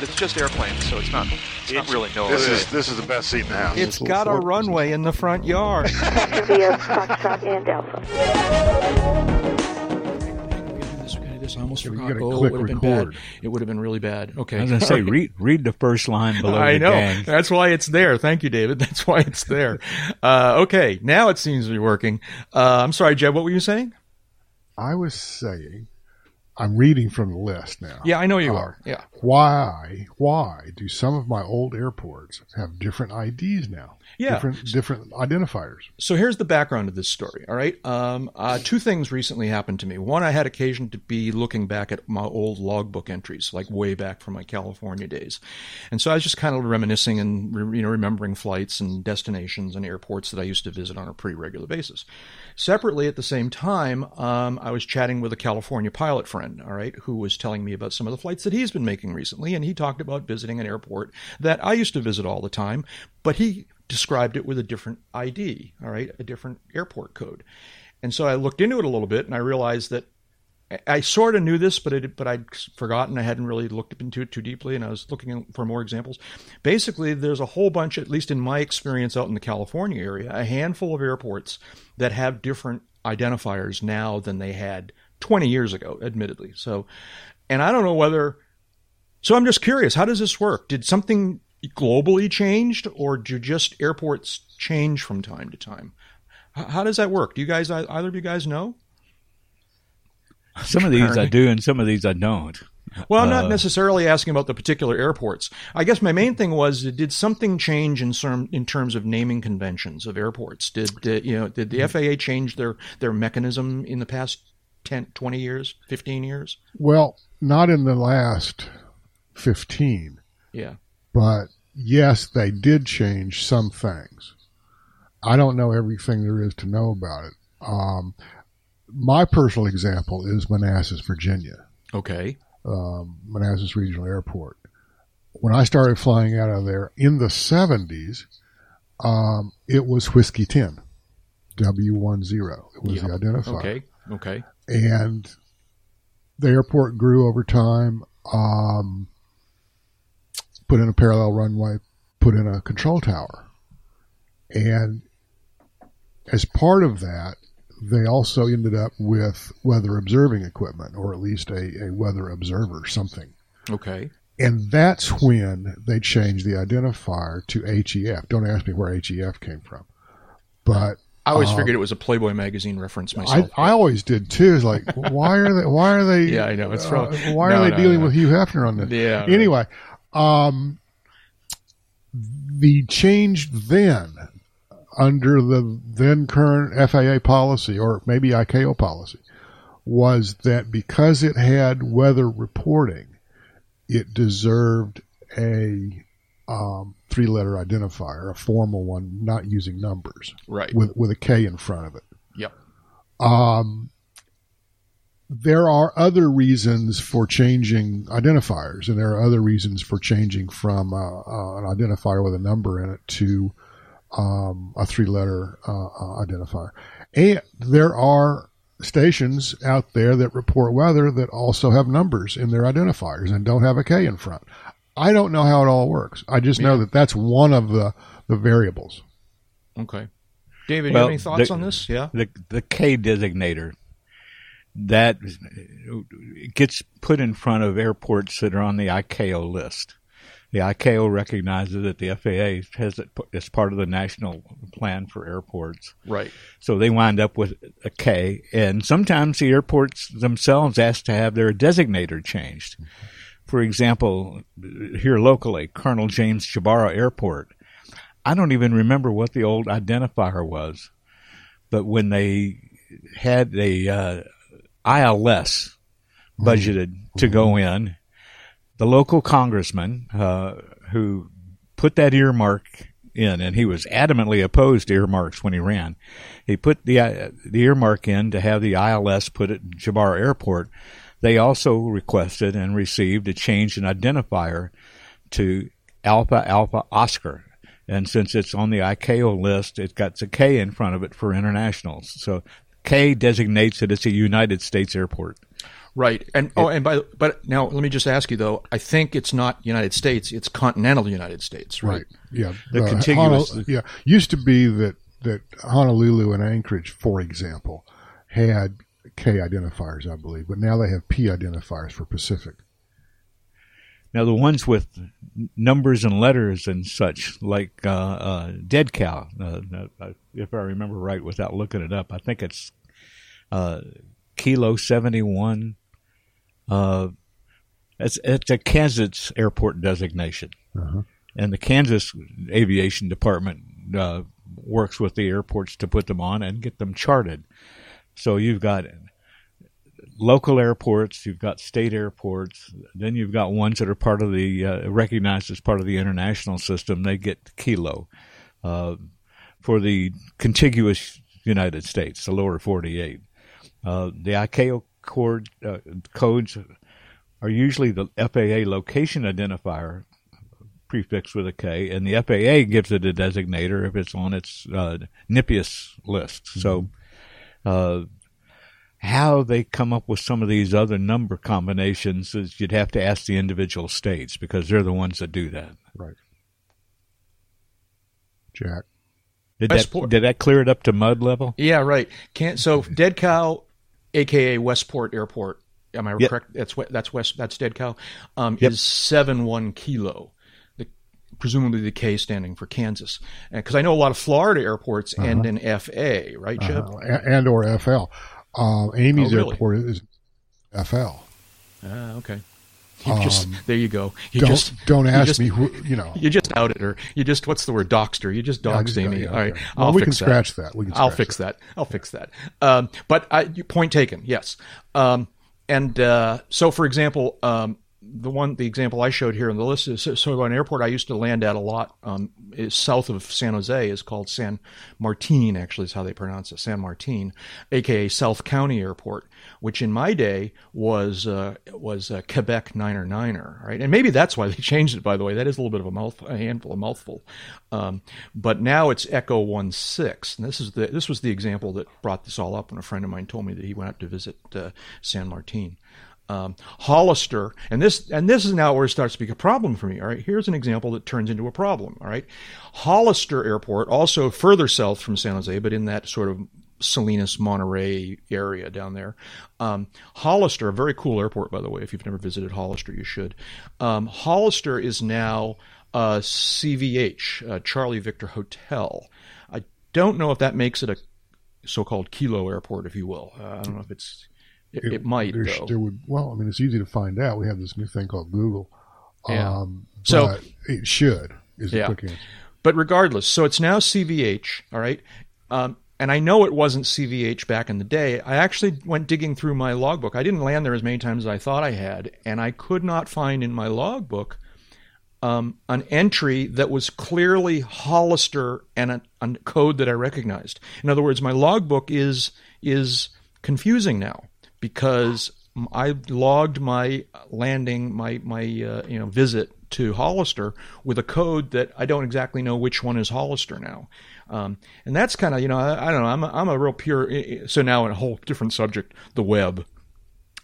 but it's just airplanes, so it's not really noise. This is the best seat in the house. It's got a runway in the front yard. Studio, Foxtrot, and Alpha. I almost forgot. Oh, it would have been bad. It would have been really bad. Okay. I was going to say, read the first line below. I know. Gang. That's why it's there. Thank you, David. That's why it's there. Okay. Now it seems to be working. I'm sorry, Jeb. What were you saying? I was saying, I'm reading from the list now. Yeah, I know you are. Yeah. Why do some of my old airports have different IDs now? Yeah. Different identifiers. So here's the background of this story, all right? Two things recently happened to me. One, I had occasion to be looking back at my old logbook entries, like way back from my California days. And so I was just kind of reminiscing and remembering flights and destinations and airports that I used to visit on a pretty regular basis. Separately, at the same time, I was chatting with a California pilot friend, all right, who was telling me about some of the flights that he's been making recently, and he talked about visiting an airport that I used to visit all the time, but he described it with a different ID, all right, a different airport code. And so I looked into it a little bit, and I realized that I sort of knew this, but I'd forgotten. I hadn't really looked into it too deeply, and I was looking for more examples. Basically, there's a whole bunch, at least in my experience out in the California area, a handful of airports that have different identifiers now than they had 20 years ago, admittedly. So, and I don't know whether, so I'm just curious, how does this work? Did something globally changed, or do just airports change from time to time? How does that work? Do you guys, either of you guys, know? Some of these I do, and some of these I don't. Well, I'm not necessarily asking about the particular airports. I guess my main thing was, did something change in terms of naming conventions of airports? Did the FAA change their mechanism in the past 10, 20 years, 15 years? Well, not in the last 15. Yeah. But, yes, they did change some things. I don't know everything there is to know about it. My personal example is Manassas, Virginia. Okay. Manassas Regional Airport. When I started flying out of there in the 70s, it was Whiskey 10, W10. It was the identifier. Okay. And the airport grew over time. Put in a parallel runway, put in a control tower. And as part of that, they also ended up with weather observing equipment, or at least a weather observer, something. Okay. And that's when they changed the identifier to HEF. Don't ask me where HEF came from. But I always figured it was a Playboy magazine reference myself. I always did too. It's like, why are they yeah, I know. It's why are they dealing with Hugh Hefner on this? Yeah. Anyway, the change then under the then current FAA policy, or maybe ICAO policy, was that because it had weather reporting, it deserved a three-letter identifier, a formal one, not using numbers, right? With a K in front of it. Yep. There are other reasons for changing identifiers, and there are other reasons for changing from an identifier with a number in it to a three-letter identifier. And there are stations out there that report weather that also have numbers in their identifiers and don't have a K in front. I don't know how it all works. I just know that that's one of the variables. Okay. David, you have any thoughts on this? Yeah. The K designator. That gets put in front of airports that are on the ICAO list. The ICAO recognizes that the FAA has it as part of the national plan for airports. Right. So they wind up with a K. And sometimes the airports themselves ask to have their designator changed. For example, here locally, Colonel James Chhabara Airport. I don't even remember what the old identifier was. But when they had a ILS budgeted to go in, the local congressman who put that earmark in, and he was adamantly opposed to earmarks when he ran, he put the earmark in to have the ILS put at Chhabara Airport. They also requested and received a change in identifier to Alpha Alpha Oscar. And since it's on the ICAO list, it's got the K in front of it for internationals. So K designates that it's a United States airport. Right. But now let me just ask you though. I think it's not United States; it's continental United States, right? Right. Yeah. The contiguous. Used to be that Honolulu and Anchorage, for example, had K identifiers, I believe, but now they have P identifiers for Pacific. Now the ones with numbers and letters and such, like Dead Cow, if I remember right, without looking it up, I think it's Kilo 71. It's a Kansas airport designation, and the Kansas Aviation Department works with the airports to put them on and get them charted. So you've got local airports, you've got state airports, then you've got ones that are part of the recognized as part of the international system. They get Kilo for the contiguous United States, the lower 48. The ICAO codes are usually the FAA location identifier prefixed with a K, and the FAA gives it a designator if it's on its NPIAS list. Mm-hmm. So how they come up with some of these other number combinations is you'd have to ask the individual states because they're the ones that do that. Right. Jack. Did that clear it up to mud level? Yeah, right. So Dead Cow, a.k.a. Westport Airport, am I correct? That's Dead Cow, is 71 Kilo. Presumably the K standing for Kansas, because I know a lot of Florida airports end in FA, right, Jeb? And or FL. Amy's airport is FL. Okay. There you go. You just outed her. What's the word? Doxed her. You just doxed Amy. All right. I'll fix that. Point taken. Yes. So for example, the example I showed here on the list is an airport I used to land at a lot is south of San Jose, is called San Martín, actually is how they pronounce it, San Martín, a.k.a. South County Airport, which in my day was Quebec 9er, right? And maybe that's why they changed it, by the way. That is a little bit of a handful of mouthful. But now it's Echo 16. And this was the example that brought this all up when a friend of mine told me that he went out to visit San Martín. Hollister, and this is now where it starts to become a problem for me. All right, here's an example that turns into a problem. All right, Hollister Airport, also further south from San Jose, but in that sort of Salinas, Monterey area down there. Hollister, a very cool airport, by the way. If you've never visited Hollister, you should. Hollister is now CVH, Charlie Victor Hotel. I don't know if that makes it a so-called Kilo airport, if you will. I don't know if it's. It might, though. It's easy to find out. We have this new thing called Google. Yeah. So it should, is the quick answer. But regardless, so it's now CVH, all right? And I know it wasn't CVH back in the day. I actually went digging through my logbook. I didn't land there as many times as I thought I had, and I could not find in my logbook an entry that was clearly Hollister and a code that I recognized. In other words, my logbook is confusing now, because I logged my landing, my visit to Hollister with a code that I don't exactly know which one is Hollister now. And that's kind of, I don't know, I'm a real pure, so now in a whole different subject, the web.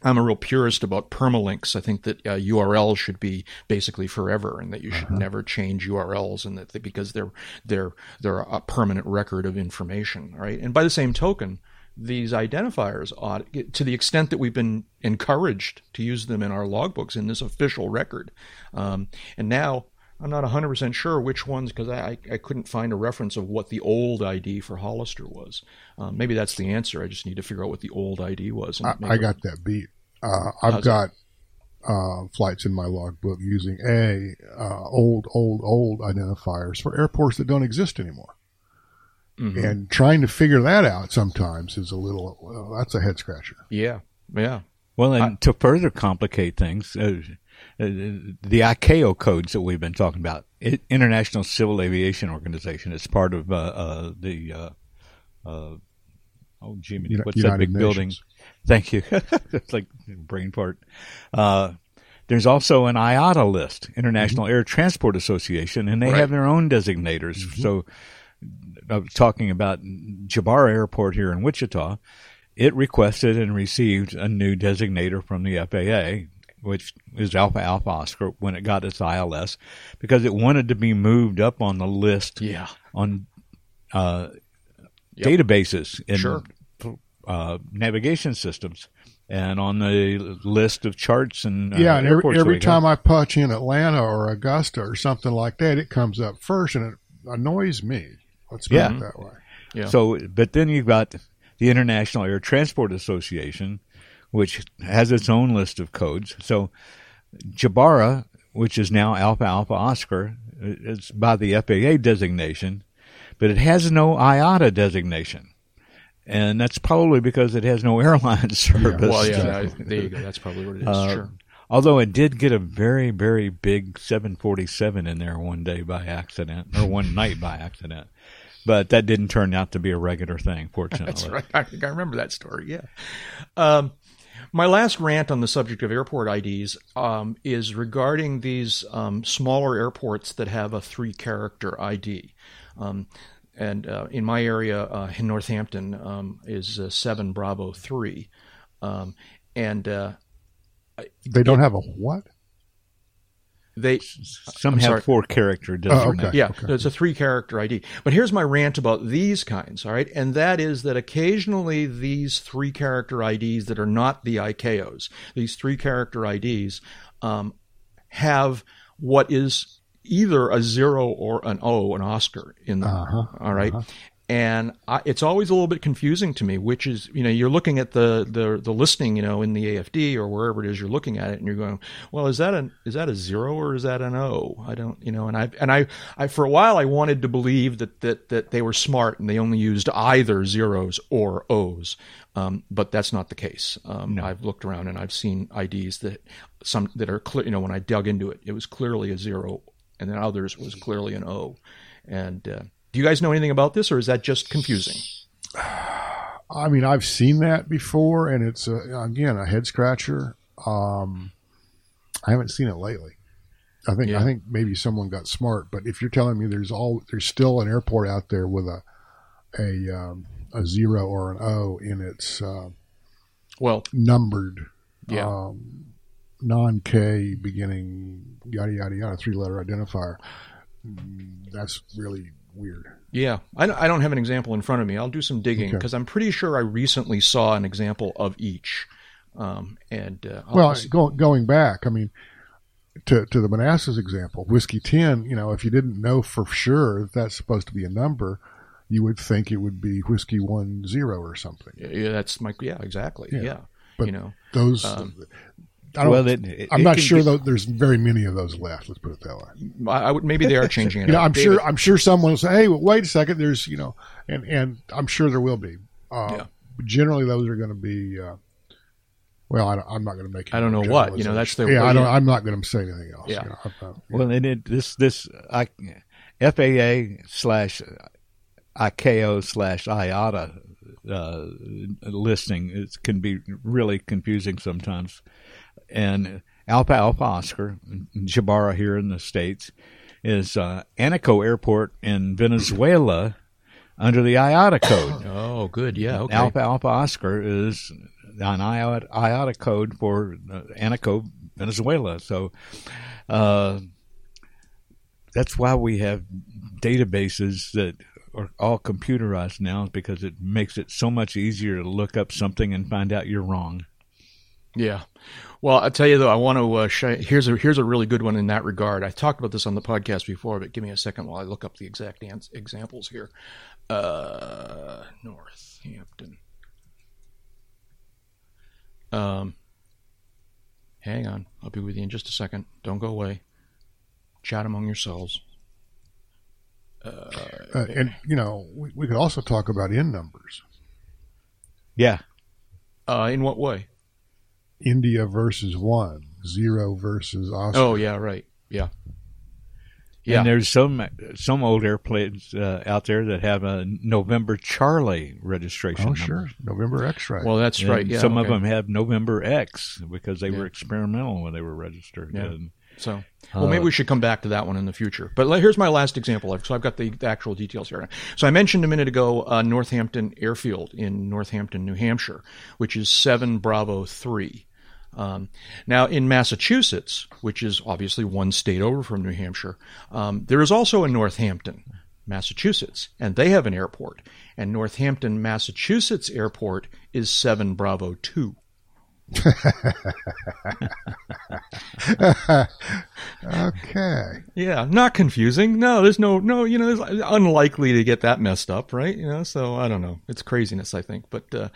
I'm a real purist about permalinks. I think that URLs should be basically forever, and that you should never change URLs, and that because they're a permanent record of information, right? And by the same token, these identifiers ought, to the extent that we've been encouraged to use them in our logbooks in this official record. And now I'm not 100% sure which ones, because I couldn't find a reference of what the old ID for Hollister was. Maybe that's the answer. I just need to figure out what the old ID was. I got that beat. I've got flights in my logbook using old identifiers for airports that don't exist anymore. Mm-hmm. And trying to figure that out sometimes is that's a head scratcher. Yeah, yeah. Well, and to further complicate things, the ICAO codes that we've been talking about, International Civil Aviation Organization, is part of what's United that big Nations. Building? Thank you. It's like brain fart. There's also an IATA list, International Air Transport Association, and they have their own designators. Mm-hmm. So I was talking about Jabara Airport here in Wichita. It requested and received a new designator from the FAA, which is Alpha Alpha Oscar, when it got its ILS, because it wanted to be moved up on the list on databases and navigation systems, and on the list of charts and and every time I punch in Atlanta or Augusta or something like that, it comes up first, and it annoys me. Let's put it that way. Yeah. So, but then you've got the International Air Transport Association, which has its own list of codes. So JABARA, which is now Alpha Alpha Oscar, it's by the FAA designation, but it has no IATA designation. And that's probably because it has no airline service. Yeah, well, there you go. That's probably what it is. Sure. Although it did get a very, very big 747 in there one day by accident, or one night by accident. But that didn't turn out to be a regular thing, fortunately. That's right. I think I remember that story, yeah. My last rant on the subject of airport IDs is regarding these smaller airports that have a three-character ID. And in my area, in Northampton, is 7 Bravo 3. They don't have a what? Some have 4-character designations. Oh, okay. Yeah, okay. So it's a 3-character ID. But here's my rant about these kinds, all right? And that is that occasionally these 3-character IDs that are not the ICAOs, these 3-character IDs have what is either a 0 or an O, an Oscar in them, all right? And it's always a little bit confusing to me, which is, you're looking at the listing, in the AFD or wherever it is you're looking at it, and you're going, well, is that a 0 or is that an O? I don't, and I for a while I wanted to believe that they were smart and they only used either zeros or O's, but that's not the case. No. I've looked around and I've seen IDs that are clear. When I dug into it, it was clearly a 0, and then others was clearly an O, and. Do you guys know anything about this, or is that just confusing? I mean, I've seen that before, and it's, again, a head-scratcher. I haven't seen it lately. I think maybe someone got smart, but if you're telling me there's still an airport out there with a 0 or an O in its numbered non-K beginning yada, yada, yada, 3-letter identifier, that's really weird. Yeah. I don't have an example in front of me. I'll do some digging because I'm pretty sure I recently saw an example of each. Going back, I mean, to the Manassas example, Whiskey 10, if you didn't know for sure that that's supposed to be a number, you would think it would be Whiskey 10 or something. Yeah, that's exactly. Yeah. But those... I'm not sure though. There's very many of those left. Let's put it that way. Maybe they are changing it. I'm sure. I'm sure someone will say, "Hey, well, wait a second." There's, and I'm sure there will be. Generally, those are going to be. I'm not going to make. I don't know what That's the. Yeah, I'm not going to say anything else. Yeah. Well, and this FAA/ICAO/IATA listing can be really confusing sometimes. And Alpha Alpha Oscar, JABARA here in the States, is Anaco Airport in Venezuela under the IATA code. Oh, good. Yeah, okay. Alpha Alpha Oscar is an IATA code for Anaco, Venezuela. So that's why we have databases that are all computerized now, because it makes it so much easier to look up something and find out you're wrong. Yeah. Well, I'll tell you, though, I want to here's a really good one in that regard. I talked about this on the podcast before, but give me a second while I look up the exact examples here. Northampton. Hang on. I'll be with you in just a second. Don't go away. Chat among yourselves. We could also talk about in numbers. Yeah. In what way? India versus 1, 0 versus Oscar. Oh, yeah, right. Yeah. Yeah. And there's some old airplanes out there that have a November Charlie registration. Oh, number. Sure. November X, right. Well, that's and right. Yeah, some of them have November X because they were experimental when they were registered. Yeah. And, so, well, maybe we should come back to that one in the future. But here's my last example. So I've got the actual details here. So I mentioned a minute ago Northampton Airfield in Northampton, New Hampshire, which is 7 Bravo 3. Now, in Massachusetts, which is obviously one state over from New Hampshire, there is also a Northampton, Massachusetts, and they have an airport. And Northampton, Massachusetts Airport is 7 Bravo 2. Okay. Yeah, not confusing. No, there's no, it's unlikely to get that messed up, right? So I don't know. It's craziness, I think. But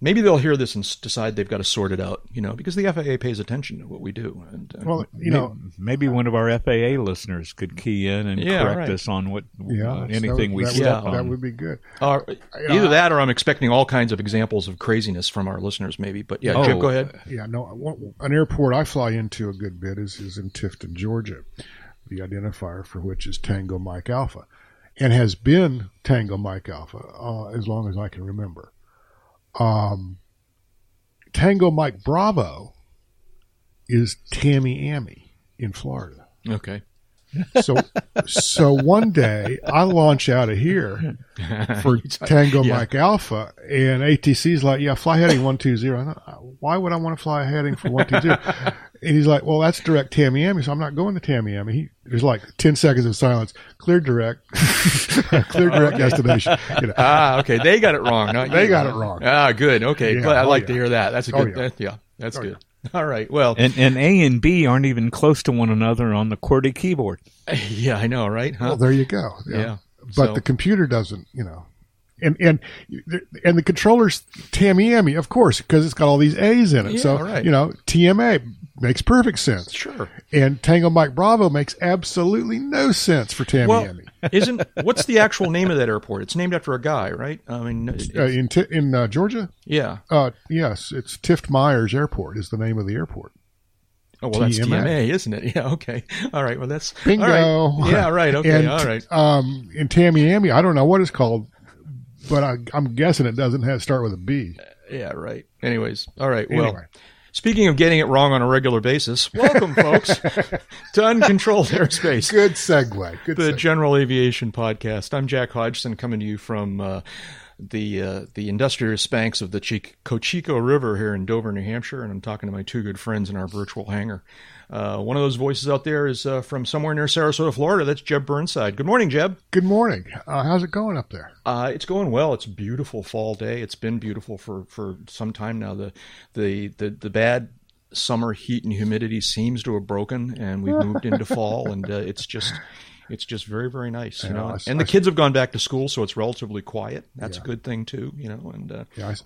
maybe they'll hear this and decide they've got to sort it out, because the FAA pays attention to what we do. And well, maybe one of our FAA listeners could key in and correct us on what anything we step on. That would be good. Either that, or I'm expecting all kinds of examples of craziness from our listeners, maybe. But Jeb, go ahead. An airport I fly into a good bit is in Tifton, Georgia. The identifier for which is Tango Mike Alpha, and has been Tango Mike Alpha as long as I can remember. Tango Mike Bravo is Tamiami in Florida. Okay. So one day I launch out of here for Tango Mike Alpha, and ATC's like, fly heading 120. Why would I want to fly heading for 120? And he's like, well, that's direct Tamiami, so I'm not going to Tamiami. There's 10 seconds of silence. Clear direct. Clear direct destination. Okay. They got it wrong. They got it wrong. Ah, good. Okay. Yeah. I like to hear that. That's a good. That's good. Yeah. All right. Well, and A and B aren't even close to one another on the QWERTY keyboard. Yeah, I know, right? Huh? Well, there you go. Yeah. But the computer doesn't, and the controller's Tamiami, of course, because it's got all these A's in it. Yeah, so TMA makes perfect sense. Sure. And Tango Mike Bravo makes absolutely no sense for Tamiami. Well, what's the actual name of that airport? It's named after a guy, right? I mean, in Georgia? Yeah. Yes, it's Tift Myers Airport is the name of the airport. Oh, well, that's TMA, isn't it? Yeah, okay. All right, well, that's... Bingo. All right. Yeah, right, okay, all right. In Tamiami, I don't know what it's called, but I'm guessing it doesn't start with a B. Yeah, right. Anyways, all right, well... Anyway. Speaking of getting it wrong on a regular basis, welcome, folks, to Uncontrolled Airspace. Good segue. Good the segue. General Aviation Podcast. I'm Jack Hodgson, coming to you from the industrious banks of the Cochico River here in Dover, New Hampshire, and I'm talking to my two good friends in our virtual hangar. One of those voices out there is from somewhere near Sarasota, Florida. That's Jeb Burnside. Good morning, Jeb. Good morning. How's it going up there? It's going well. It's a beautiful fall day. It's been beautiful for some time now. The bad summer heat and humidity seems to have broken, and we've moved into fall, and it's just very, very nice. The kids have gone back to school, so it's relatively quiet. That's a good thing too.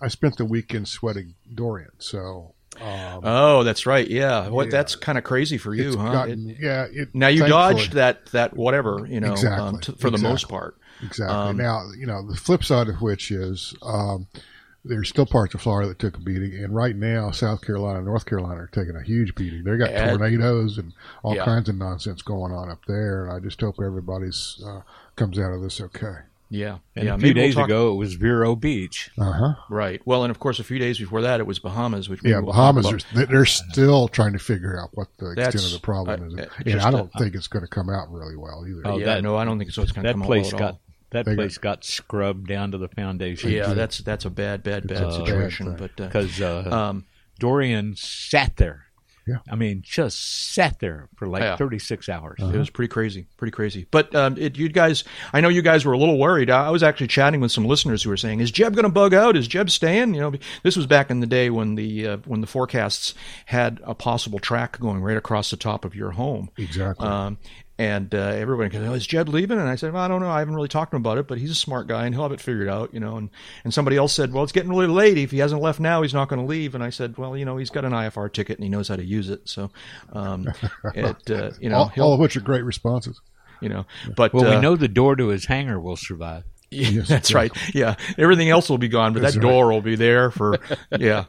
I spent the weekend sweating Dorian, so. That's right. Yeah. That's kind of crazy for you, huh? Now you dodged that whatever, for the most part. Exactly. Now, the flip side of which is there's still parts of Florida that took a beating. And right now, South Carolina and North Carolina are taking a huge beating. They got tornadoes and all kinds of nonsense going on up there. And I just hope everybody's comes out of this okay. Yeah. And a few days ago, it was Vero Beach. Uh-huh. Right. Well, and of course, a few days before that, it was Bahamas. Bahamas, they're still trying to figure out what the extent of the problem is. And I don't think it's going to come out really well either. I don't think so. It's going to come out well at all. That place got scrubbed down to the foundation. Yeah, that's a bad situation. Because Dorian sat there. Yeah. I mean, just sat there for 36 hours. Uh-huh. It was pretty crazy. But I know you guys were a little worried. I was actually chatting with some listeners who were saying, "Is Jeb going to bug out? Is Jeb staying?" This was back in the day when the forecasts had a possible track going right across the top of your home. Exactly. And everybody goes, "Is Jeb leaving?" And I said, "Well, I don't know. I haven't really talked to him about it, but he's a smart guy and he'll have it figured out, And somebody else said, "Well, it's getting really late. If he hasn't left now, he's not going to leave." And I said, "Well, he's got an IFR ticket and he knows how to use it." So, all of which are great responses. But we know the door to his hangar will survive. Yeah, that's right. Yeah. Everything else will be gone, but that door will be there for, yeah.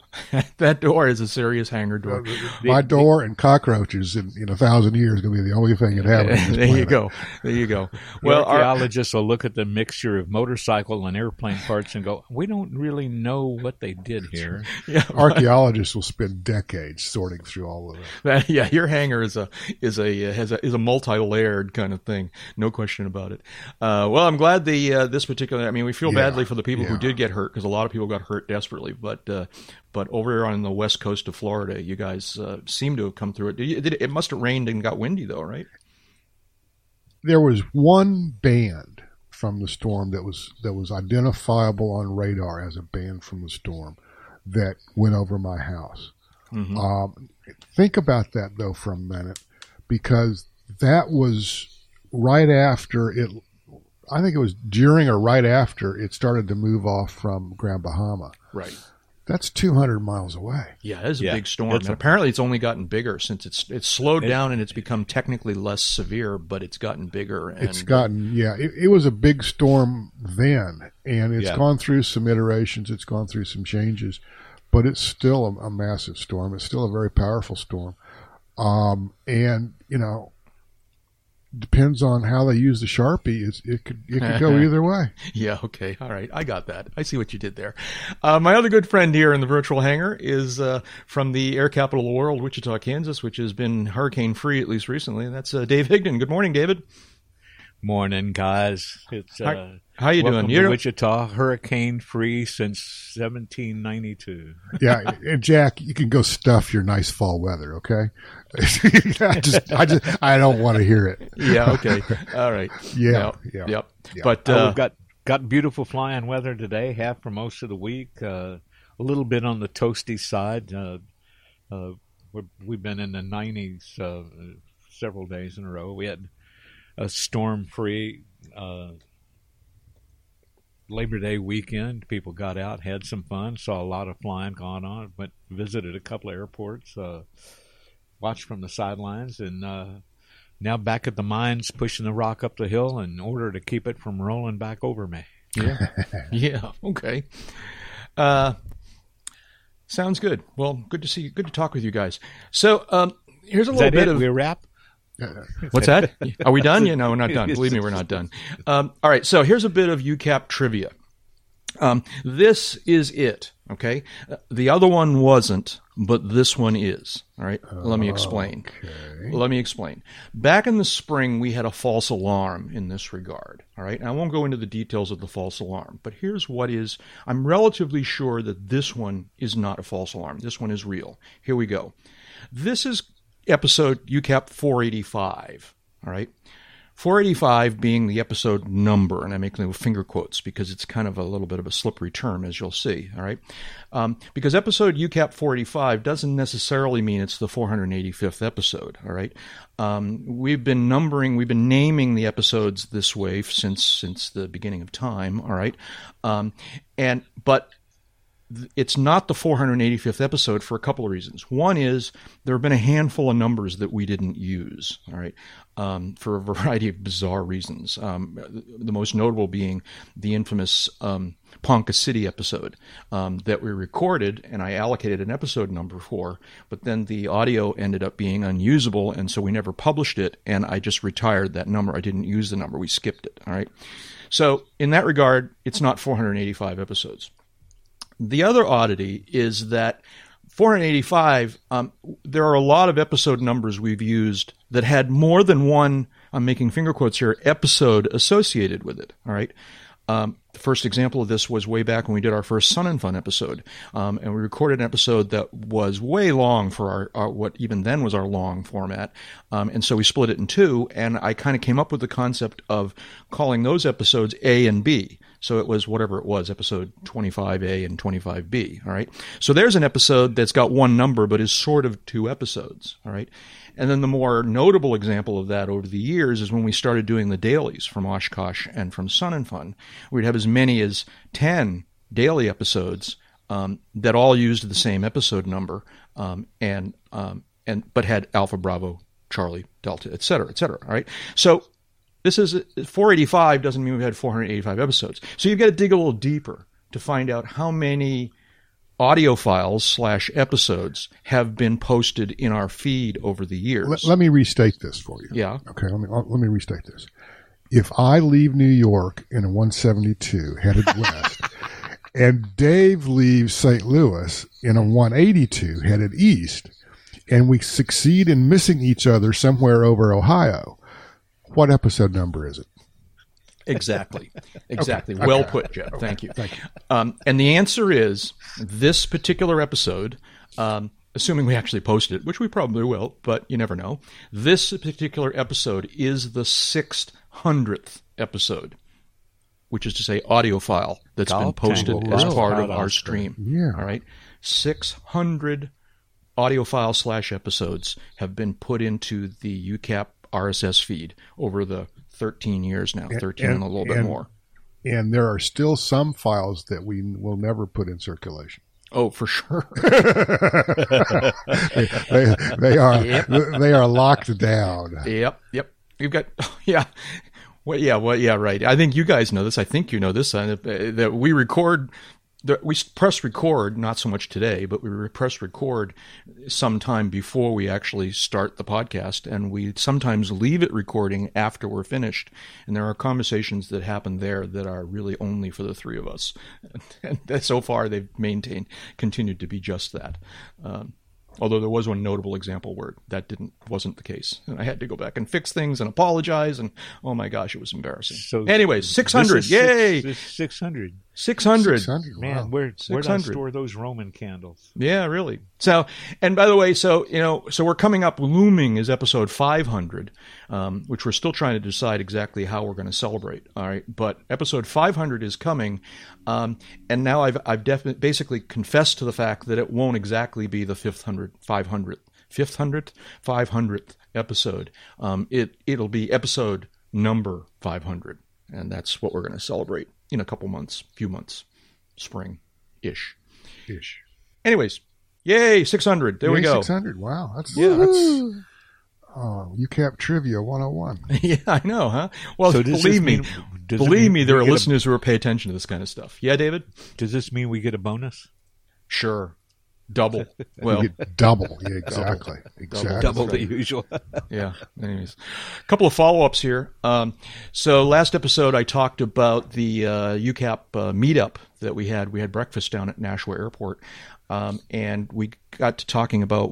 That door is a serious hangar door. My door and cockroaches in 1,000 years is going to be the only thing it has. There you go. Well, archaeologists will look at the mixture of motorcycle and airplane parts and go, we don't really know what they did here. Yeah, archaeologists will spend decades sorting through all of that. Yeah. Your hangar is a multi-layered kind of thing. No question about it. Well, I'm glad this particular, I mean, we feel badly for the people who did get hurt, because a lot of people got hurt desperately, but over on the west coast of Florida, you guys seem to have come through it. It must have rained and got windy, though, right? There was one band from the storm that was identifiable on radar as a band from the storm that went over my house. Mm-hmm. Think about that, though, for a minute, because that was right after it. I think it was during or right after it started to move off from Grand Bahama. Right. That's 200 miles away. Yeah, that is a big storm. And apparently it's only gotten bigger since it's slowed down and it's become technically less severe, but it's gotten bigger. And It was a big storm then, and it's gone through some iterations. It's gone through some changes, but it's still a massive storm. It's still a very powerful storm. Depends on how they use the Sharpie. It could go either way. Yeah, okay. All right. I got that. I see what you did there. My other good friend here in the virtual hangar is from the air capital of the world, Wichita, Kansas, which has been hurricane-free, at least recently. And that's Dave Higdon. Good morning, David. Morning, guys. It's how you doing? You're Wichita, hurricane-free since 1792. Yeah, and Jack, you can go stuff your nice fall weather, okay? I don't want to hear it. Yeah, okay, all right. Yeah. But we've got beautiful flying weather today, half for most of the week. A little bit on the toasty side. We've been in the 90s several days in a row. We had a storm-free Labor Day weekend. People got out, had some fun, saw a lot of flying going on, visited a couple of airports, watched from the sidelines, and now back at the mines pushing the rock up the hill in order to keep it from rolling back over me. Yeah. Yeah, okay. Sounds good. Well, good to see you. Good to talk with you guys. So here's a little bit of... We wrap? What's that? Are we done? Yeah, no, we're not done. Believe me, we're not done. All right, so here's a bit of UCAP trivia. This is it, okay? The other one wasn't, but this one is. All right, let me explain. Okay. Back in the spring, we had a false alarm in this regard, all right? And I won't go into the details of the false alarm, but here's what is. I'm relatively sure that this one is not a false alarm. This one is real. Here we go. This is episode UCAP 485, all right? 485 being the episode number, and I make little finger quotes because it's kind of a little bit of a slippery term, as you'll see, all right? Because episode UCAP 485 doesn't necessarily mean it's the 485th episode, all right? We've been naming the episodes this way since the beginning of time, all right? But it's not the 485th episode for a couple of reasons. One is there have been a handful of numbers that we didn't use, all right, for a variety of bizarre reasons. The most notable being the infamous Ponca City episode that we recorded and I allocated an episode number for, but then the audio ended up being unusable, and so we never published it, and I just retired that number. I didn't use the number. We skipped it, all right? So in that regard, it's not 485 episodes. The other oddity is that 485, there are a lot of episode numbers we've used that had more than one, I'm making finger quotes here, episode associated with it, all right? The first example of this was way back when we did our first Sun and Fun episode, and we recorded an episode that was way long for our what even then was our long format, and so we split it in two, and I kind of came up with the concept of calling those episodes A and B. So it was whatever it was, episode 25A and 25B, all right? So there's an episode that's got one number but is sort of two episodes, all right? And then the more notable example of that over the years is when we started doing the dailies from Oshkosh and from Sun and Fun. We'd have as many as 10 daily episodes that all used the same episode number but had Alpha, Bravo, Charlie, Delta, et cetera, all right? So This is 485 doesn't mean we've had 485 episodes. So you've got to dig a little deeper to find out how many audio files / episodes have been posted in our feed over the years. Let me restate this for you. Yeah. Okay. Let me restate this. If I leave New York in a 172 headed west, and Dave leaves St. Louis in a 182 headed east, and we succeed in missing each other somewhere over Ohio, what episode number is it? Exactly. Okay. Well put, Jeff. Okay. Thank you. And the answer is this particular episode, assuming we actually post it, which we probably will, but you never know. This particular episode is the 600th episode, which is to say audio file that's been posted as part of our stream. Yeah. All right. 600 audio file / episodes have been put into the UCAP RSS feed over the 13 years now, 13 and a little bit more. And there are still some files that we will never put in circulation. Oh, for sure. They are locked down. Yep. You've got, right. I think you guys know this. That we record, we press record, not so much today, but we press record sometime before we actually start the podcast, and we sometimes leave it recording after we're finished. And there are conversations that happen there that are really only for the three of us. And so far, they've continued to be just that. Although there was one notable example where that wasn't the case, and I had to go back and fix things and apologize, and oh my gosh, it was embarrassing. So anyways, 600, yay! 600. Man, where do I store those Roman candles? Yeah, really. So, and by the way, so we're coming up, looming is episode 500, which we're still trying to decide exactly how we're going to celebrate. All right, but episode 500 is coming, and now I've basically confessed to the fact that it won't exactly be the 500th episode. It'll be episode number 500, and that's what we're going to celebrate in a few months, spring-ish. Anyways, yay, 600. There we go. 600. Wow. That's UCAP Trivia 101. Yeah, I know, huh? Well, so believe me, there are listeners who will pay attention to this kind of stuff. Yeah, David? Does this mean we get a bonus? Sure. Double. Well, double. Yeah, exactly. Double the usual. Yeah. Anyways, a couple of follow-ups here. So last episode, I talked about the UCAP meetup that we had. We had breakfast down at Nashua Airport, and we got to talking about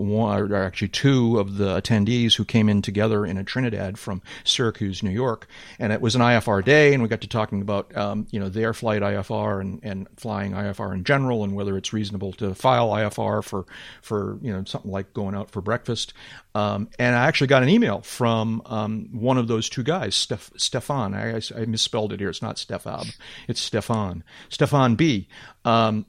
two of the attendees who came in together in a Trinidad from Syracuse, New York. And it was an IFR day, and we got to talking about, their flight IFR and flying IFR in general, and whether it's reasonable to file IFR for something like going out for breakfast. And I actually got an email from one of those two guys, Stefan. I misspelled it here. It's not Stefab. It's Stefan. Stefan B.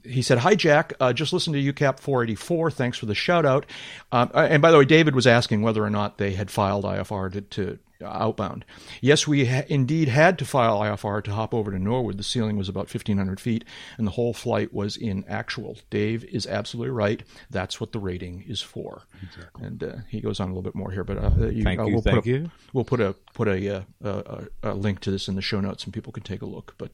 He said, "Hi, Jack. Just listened to UCAP 484. Thanks for the shout out." And by the way, David was asking whether or not they had filed IFR to outbound. Yes, we indeed had to file IFR to hop over to Norwood. The ceiling was about 1,500 feet, and the whole flight was in actual. Dave is absolutely right. That's what the rating is for. Exactly. And he goes on a little bit more here, but we'll put a link to this in the show notes, and people can take a look. But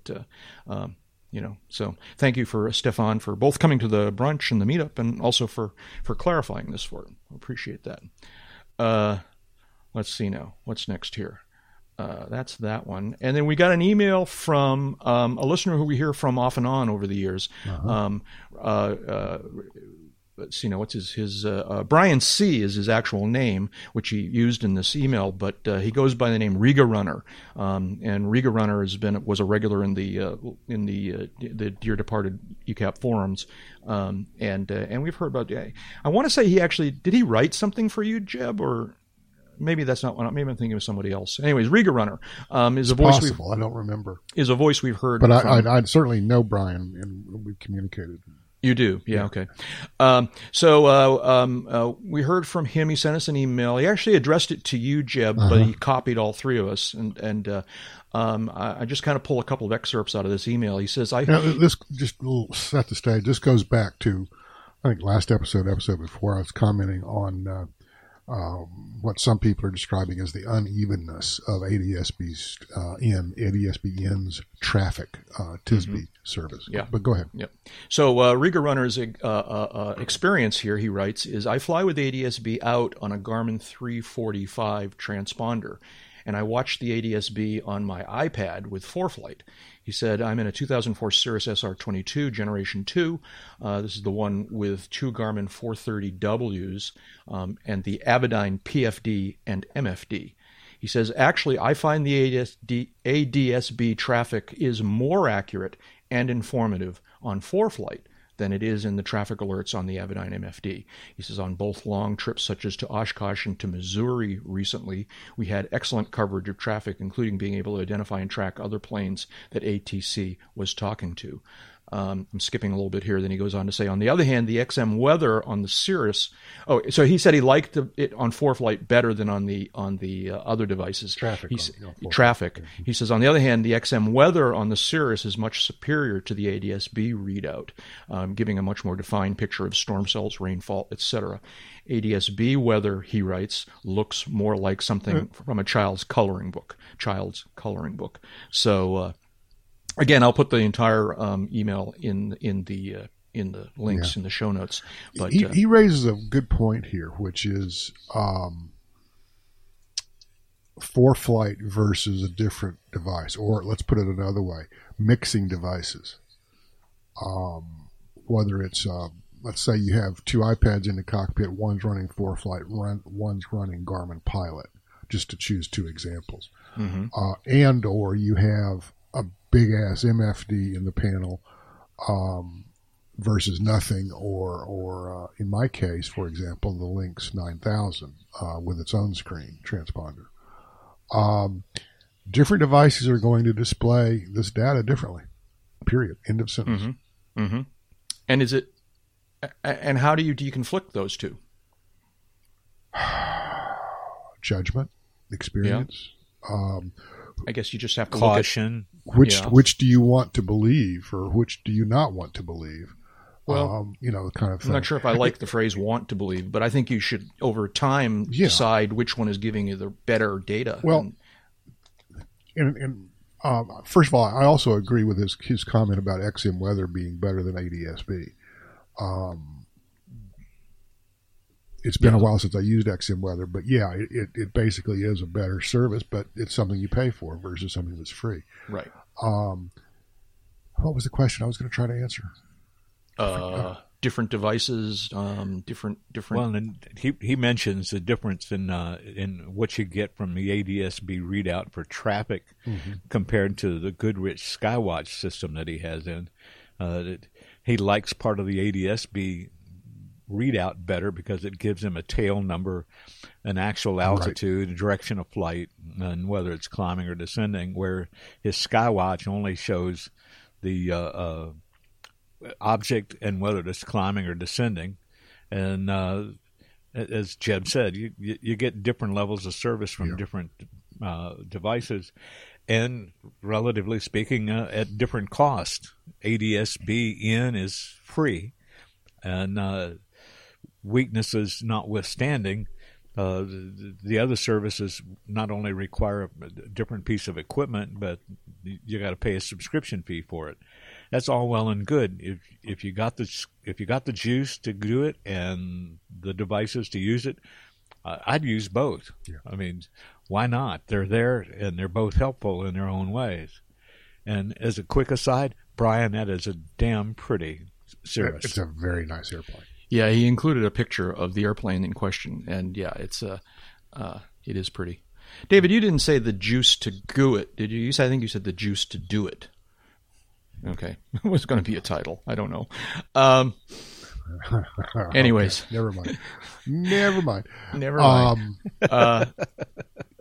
so thank you for Stefan for both coming to the brunch and the meetup, and also for clarifying this for him. I appreciate that. Let's see now. What's next here? That's that one. And then we got an email from a listener who we hear from off and on over the years. Uh-huh. Let's see now. What's his Brian C. is his actual name, which he used in this email, but he goes by the name Riga Runner. And Riga Runner was a regular in the Dear Departed UCAP forums. And we've heard about. I want to say he actually write something for you, Jeb, or. Maybe that's not one. Maybe I'm thinking of somebody else. Anyways, Riga Runner is a voice. Possible. I don't remember. Is a voice we've heard. But I certainly know Brian, and we've communicated. You do? Yeah. Okay. We heard from him. He sent us an email. He actually addressed it to you, Jeb, uh-huh. But he copied all three of us. And I just kind of pull a couple of excerpts out of this email. He says, this just will set the stage. This goes back to, I think, last episode before. I was commenting on what some people are describing as the unevenness of ADS-B's ADS-B's traffic TISB service. Yeah. But go ahead. Yeah. So Riga Runner's experience here, he writes, is I fly with ADS-B out on a Garmin 345 transponder, and I watched the ADS-B on my iPad with ForeFlight. He said, I'm in a 2004 Cirrus SR22 Generation 2. This is the one with two Garmin 430Ws and the Avidine PFD and MFD. He says, actually, I find the ADS-B traffic is more accurate and informative on ForeFlight than it is in the traffic alerts on the Avidine MFD. He says, on both long trips such as to Oshkosh and to Missouri recently, we had excellent coverage of traffic, including being able to identify and track other planes that ATC was talking to. I'm skipping a little bit here. Then he goes on to say, on the other hand, the XM weather on the Cirrus. Oh, so he said he liked it on ForeFlight better than on the other devices. Traffic. Yeah. He says, on the other hand, the XM weather on the Cirrus is much superior to the ADS-B readout, giving a much more defined picture of storm cells, rainfall, etc. ADS-B weather, he writes, looks more like something from a child's coloring book. So, again, I'll put the entire email in the links in the show notes. But he raises a good point here, which is ForeFlight versus a different device, or let's put it another way, mixing devices. Whether it's let's say you have two iPads in the cockpit, one's running ForeFlight, one's running Garmin Pilot, just to choose two examples, and or you have a big-ass MFD in the panel versus nothing, or in my case, for example, the Lynx 9000 with its own screen transponder. Different devices are going to display this data differently, period, end of sentence. Mm-hmm. Mm-hmm. And is it? And how do you deconflict those two? Judgment, experience. Yeah. I guess you just have to caution. Look at which do you want to believe, or which do you not want to believe? Well, kind of thing. I'm not sure if I like the phrase "want to believe," but I think you should, over time, decide which one is giving you the better data. Well, and first of all, I also agree with his comment about XM weather being better than ADS-B. It's been a while since I used XM Weather, but it basically is a better service, but it's something you pay for versus something that's free. Right. What was the question I was going to try to answer? Different devices, different. Well, and he mentions the difference in what you get from the ADS-B readout for traffic compared to the Goodrich Skywatch system that he has in. He likes part of the ADS-B readout better because it gives him a tail number, an actual altitude, direction of flight, and whether it's climbing or descending, where his Skywatch only shows the object and whether it's climbing or descending. And as Jeb said, you get different levels of service from different devices. And relatively speaking, at different cost. ADS-B in is free. And weaknesses notwithstanding, the other services not only require a different piece of equipment, but you got to pay a subscription fee for it. That's all well and good if you got the juice to do it and the devices to use it. I'd use both. Yeah. I mean, why not? They're there and they're both helpful in their own ways. And as a quick aside, Brian, that is a damn pretty Cirrus. It's a very nice airplane. Yeah, he included a picture of the airplane in question, and it's it is pretty. David, you didn't say the juice to goo it, did you? I think you said the juice to do it. Okay, it was going to be a title. I don't know. Anyways, okay. Never mind.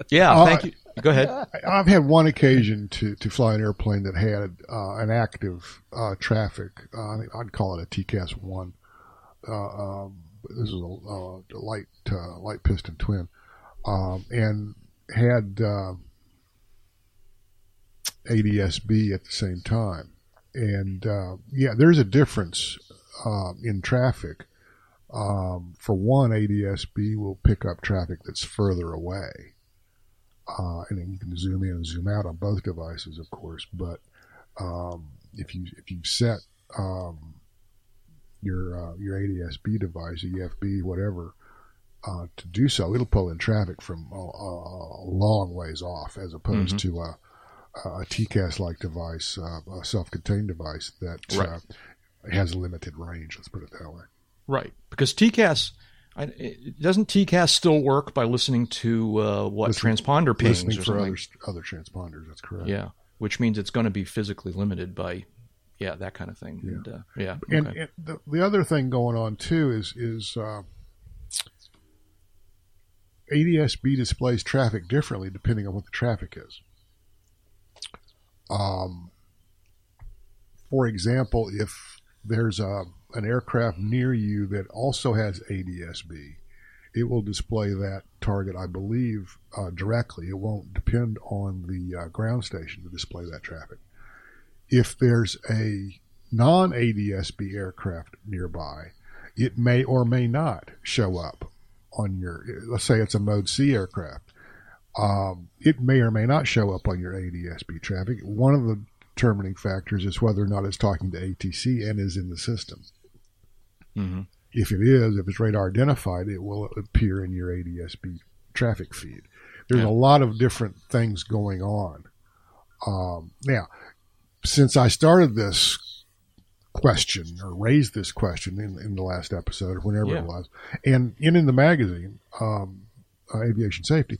Thank you. Go ahead. I've had one occasion to fly an airplane that had an active traffic. I'd call it a TCAS-1. This is a light piston twin, and had ADS-B at the same time. And there's a difference in traffic For one, ADS-B will pick up traffic that's further away. And then you can zoom in and zoom out on both devices, of course. But if you set your ADS-B device, EFB, whatever, to do so, it'll pull in traffic from a long ways off, as opposed to a TCAS-like device, a self-contained device that has a limited range. Let's put it that way. Right, because TCAS, doesn't TCAS still work by listening to transponder pings or something? Listening for other transponders, that's correct. Yeah, which means it's going to be physically limited by, that kind of thing. Yeah, and the other thing going on too is ADS-B displays traffic differently depending on what the traffic is. For example, if there's an aircraft near you that also has ADS-B, it will display that target, I believe, directly. It won't depend on the ground station to display that traffic. If there's a non-ADS-B aircraft nearby, it may or may not show up on your, let's say it's a Mode C aircraft. It may or may not show up on your ADS-B traffic. One of the determining factors is whether or not it's talking to ATC and is in the system. Mm-hmm. If it's radar identified, it will appear in your ADS-B traffic feed. There's a lot of different things going on. Now, since I started this question or raised this question in the last episode or whenever it was, and in the magazine, Aviation Safety,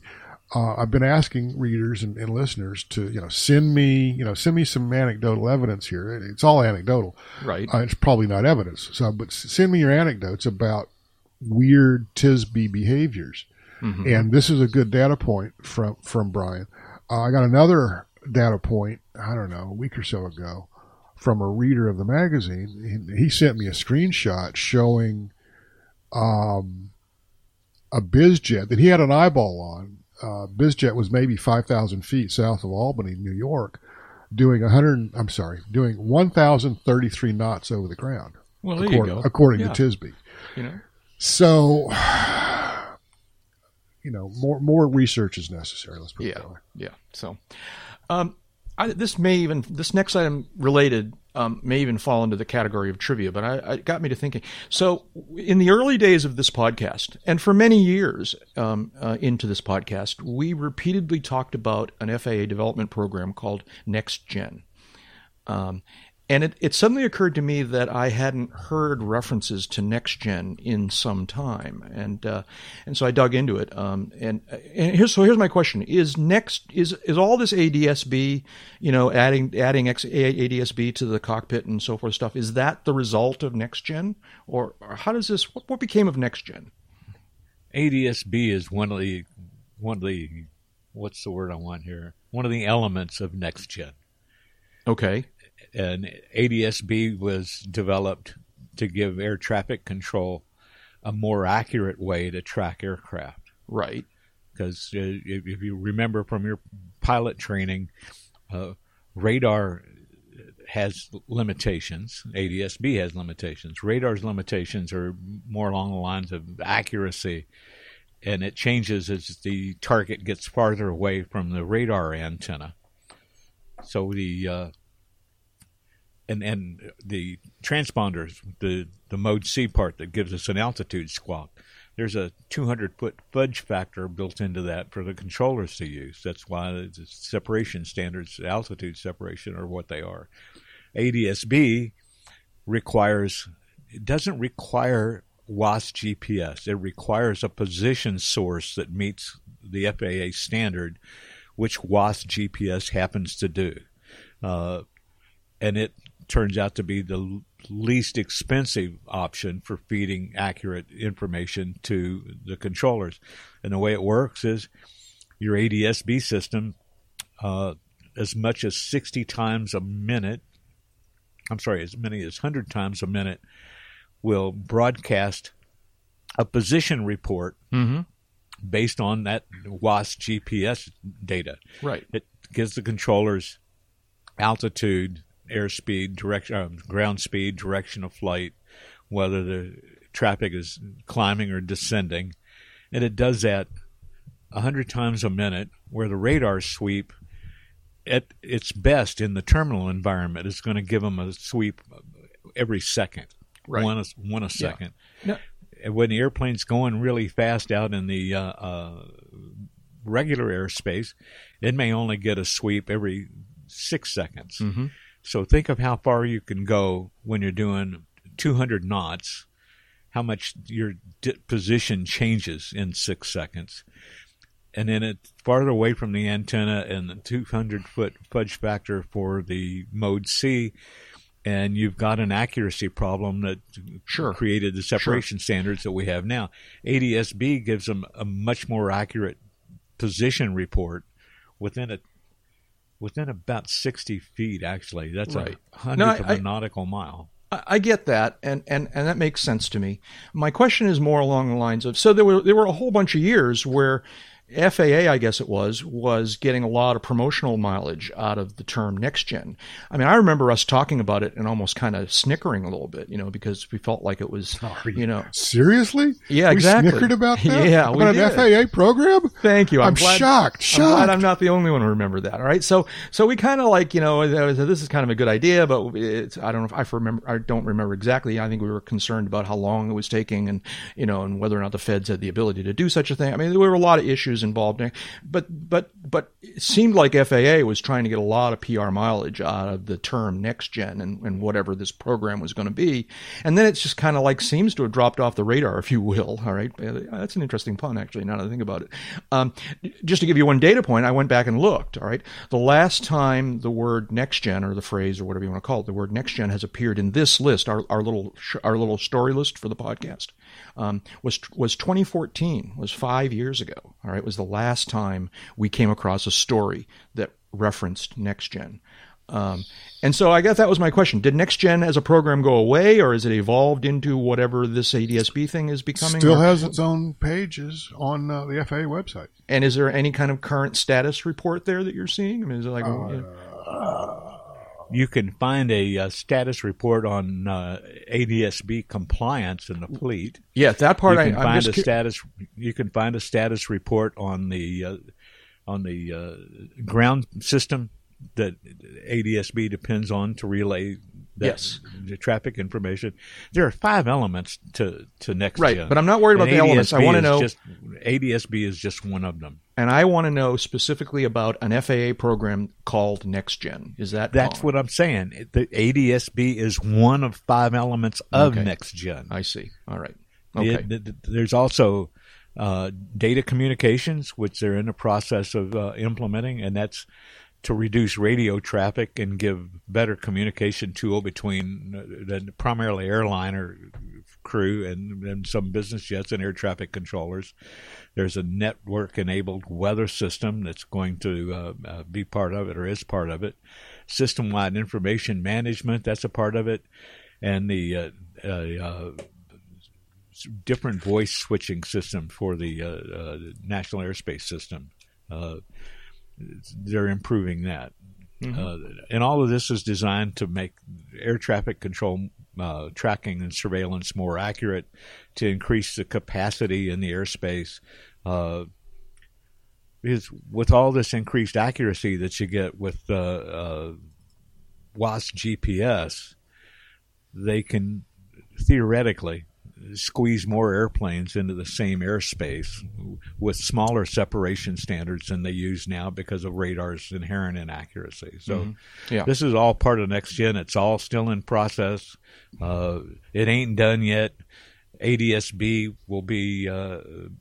I've been asking readers and listeners to, send me some anecdotal evidence here. It's all anecdotal. Right. It's probably not evidence. But send me your anecdotes about weird TISB behaviors. Mm-hmm. And this is a good data point from Brian. I got another data point, I don't know, a week or so ago from a reader of the magazine. He sent me a screenshot showing a bizjet that he had an eyeball on. BizJet was maybe 5,000 feet south of Albany, New York, doing 1,033 knots over the ground. Well, there you go. According to TISB. So, more research is necessary. Let's put it that way. Yeah. So, this next item related may even fall into the category of trivia, but it got me to thinking. So in the early days of this podcast, and for many years into this podcast, we repeatedly talked about an FAA development program called NextGen. And it suddenly occurred to me that I hadn't heard references to NextGen in some time. And so I dug into it. Here's my question. Is all this ADS-B, adding ADS-B to the cockpit and so forth stuff, is that the result of NextGen? Or how does this, what became of NextGen? ADS-B is one of the, what's the word I want here? One of the elements of NextGen. Okay. And ADS-B was developed to give air traffic control a more accurate way to track aircraft. Right. Because if you remember from your pilot training, radar has limitations. ADS-B has limitations. Radar's limitations are more along the lines of accuracy, and it changes as the target gets farther away from the radar antenna. So the... And the transponders, the Mode C part that gives us an altitude squawk, there's a 200-foot fudge factor built into that for the controllers to use. That's why the separation standards, altitude separation, are what they are. ADS-B doesn't require WAAS GPS. It requires a position source that meets the FAA standard, which WAAS GPS happens to do. And it turns out to be the least expensive option for feeding accurate information to the controllers. And the way it works is your ADS-B system, as much as 60 times a minute, I'm sorry, as many as 100 times a minute, will broadcast a position report based on that WAAS GPS data. Right. It gives the controllers altitude, airspeed, ground speed, direction of flight, whether the traffic is climbing or descending. And it does that 100 times a minute, where the radar sweep at its best in the terminal environment is going to give them a sweep every second, right. one a second. Yeah. No. When the airplane's going really fast out in the regular airspace, it may only get a sweep every 6 seconds. Mm-hmm. So think of how far you can go when you're doing 200 knots, how much your position changes in 6 seconds. And then it's farther away from the antenna and the 200-foot fudge factor for the mode C, and you've got an accuracy problem that created the separation standards that we have now. ADS-B gives them a much more accurate position report within about 60 feet, actually. That's a hundredth of a nautical mile. I get that, and that makes sense to me. My question is more along the lines of, so there were a whole bunch of years where FAA, I guess it was getting a lot of promotional mileage out of the term NextGen. I mean, I remember us talking about it and almost kind of snickering a little bit, because we felt like it was, Seriously? Yeah, exactly. We snickered about that? Yeah, about an FAA program? Thank you. I'm shocked. I'm glad I'm not the only one who remembered that, all right? So we kind of like, this is kind of a good idea, but I don't remember exactly. I think we were concerned about how long it was taking and whether or not the feds had the ability to do such a thing. I mean, there were a lot of issues involved, but it seemed like FAA was trying to get a lot of PR mileage out of the term NextGen and whatever this program was going to be, and then it's just kind of like seems to have dropped off the radar, if you will. All right, that's an interesting pun, actually, now that I think about it. Just to give you one data point, I went back and looked. All right, the last time the word NextGen, or the phrase, or whatever you want to call it, the word NextGen has appeared in this list, our little story list for the podcast, was 2014, was 5 years ago. All right, it was the last time we came across a story that referenced NextGen. And so I guess that was my question. Did NextGen as a program go away, or is it evolved into whatever this ADS-B thing is becoming? Still has its own pages on the FAA website. And is there any kind of current status report there that you're seeing? I mean, is it like... You can find a status report on ADS-B compliance in the fleet. Yeah, that part I find You can find a status report on the ground system that ADS-B depends on to relay the traffic information. There are 5 elements to NextGen. Right, but I'm not worried about the elements. I want to know. ADS-B is just one of them. And I want to know specifically about an FAA program called NextGen. Is that That's what I'm saying. The ADS-B is one of 5 elements of NextGen. I see. All right. Okay. There's also data communications, which they're in the process of implementing, and that's to reduce radio traffic and give better communication tool between the primarily airliner crew and some business jets and air traffic controllers. There's a network-enabled weather system that's going to be part of it, or is part of it. System-wide information management, that's a part of it. And the different voice switching system for the National Airspace System. They're improving that. Mm-hmm. And all of this is designed to make air traffic control tracking and surveillance more accurate, to increase the capacity in the airspace. Because with all this increased accuracy that you get with WAAS GPS, they can theoretically squeeze more airplanes into the same airspace with smaller separation standards than they use now because of radar's inherent inaccuracy. So This is all part of NextGen. It's all still in process. It ain't done yet. ADS-B will be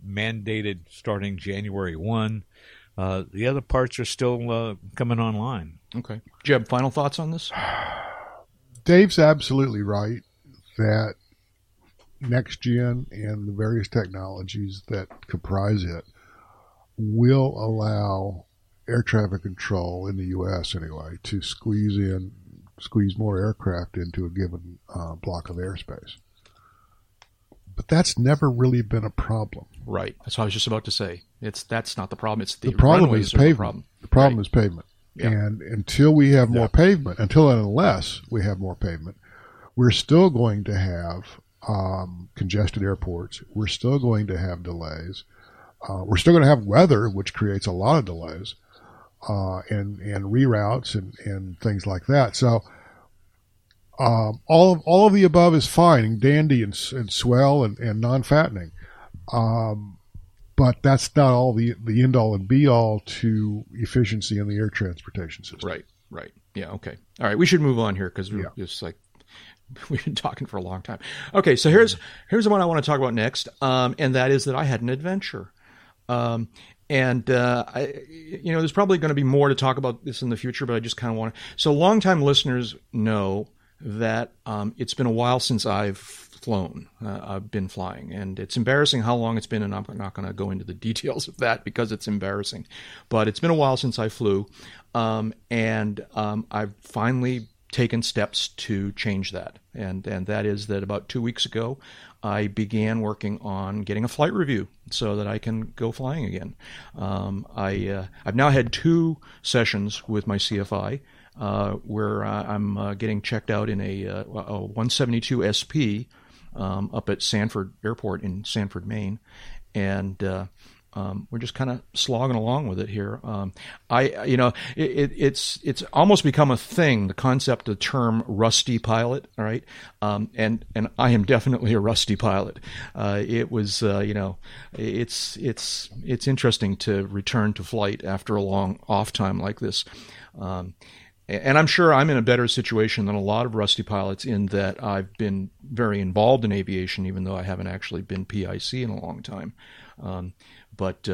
mandated starting January 1. The other parts are still coming online. Okay. Jeb, final thoughts on this? Dave's absolutely right that NextGen and the various technologies that comprise it will allow air traffic control in the U.S. anyway to squeeze more aircraft into a given block of airspace. But that's never really been a problem. Right. That's what I was just about to say. That's not the problem. It's the problem is pavement. The problem is pavement. Yeah. And until we have more pavement, unless we have more pavement, we're still going to have congested airports. We're still going to have delays. We're still going to have weather, which creates a lot of delays, and reroutes and things like that. So all of the above is fine and dandy and swell and non-fattening. But that's not all the end all and be all to efficiency in the air transportation system. Right. Yeah. Okay. All right. We should move on here because we're just like, we've been talking for a long time. Okay. So here's the one I want to talk about next. And that is that I had an adventure. And there's probably going to be more to talk about this in the future, but I just kind of want to. So longtime listeners know that it's been a while since I've flown. I've been flying, and it's embarrassing how long it's been, and I'm not going to go into the details of that because it's embarrassing. But it's been a while since I flew, and I've finally taken steps to change that. And that is that about 2 weeks ago, I began working on getting a flight review so that I can go flying again. I've now had 2 sessions with my CFI, where I'm getting checked out in a 172 SP up at Sanford Airport in Sanford, Maine. And we're just kind of slogging along with it here. It's almost become a thing, the concept, the term rusty pilot, all right? And I am definitely a rusty pilot. It's interesting to return to flight after a long off time like this. And I'm sure I'm in a better situation than a lot of rusty pilots in that I've been very involved in aviation, even though I haven't actually been PIC in a long time. It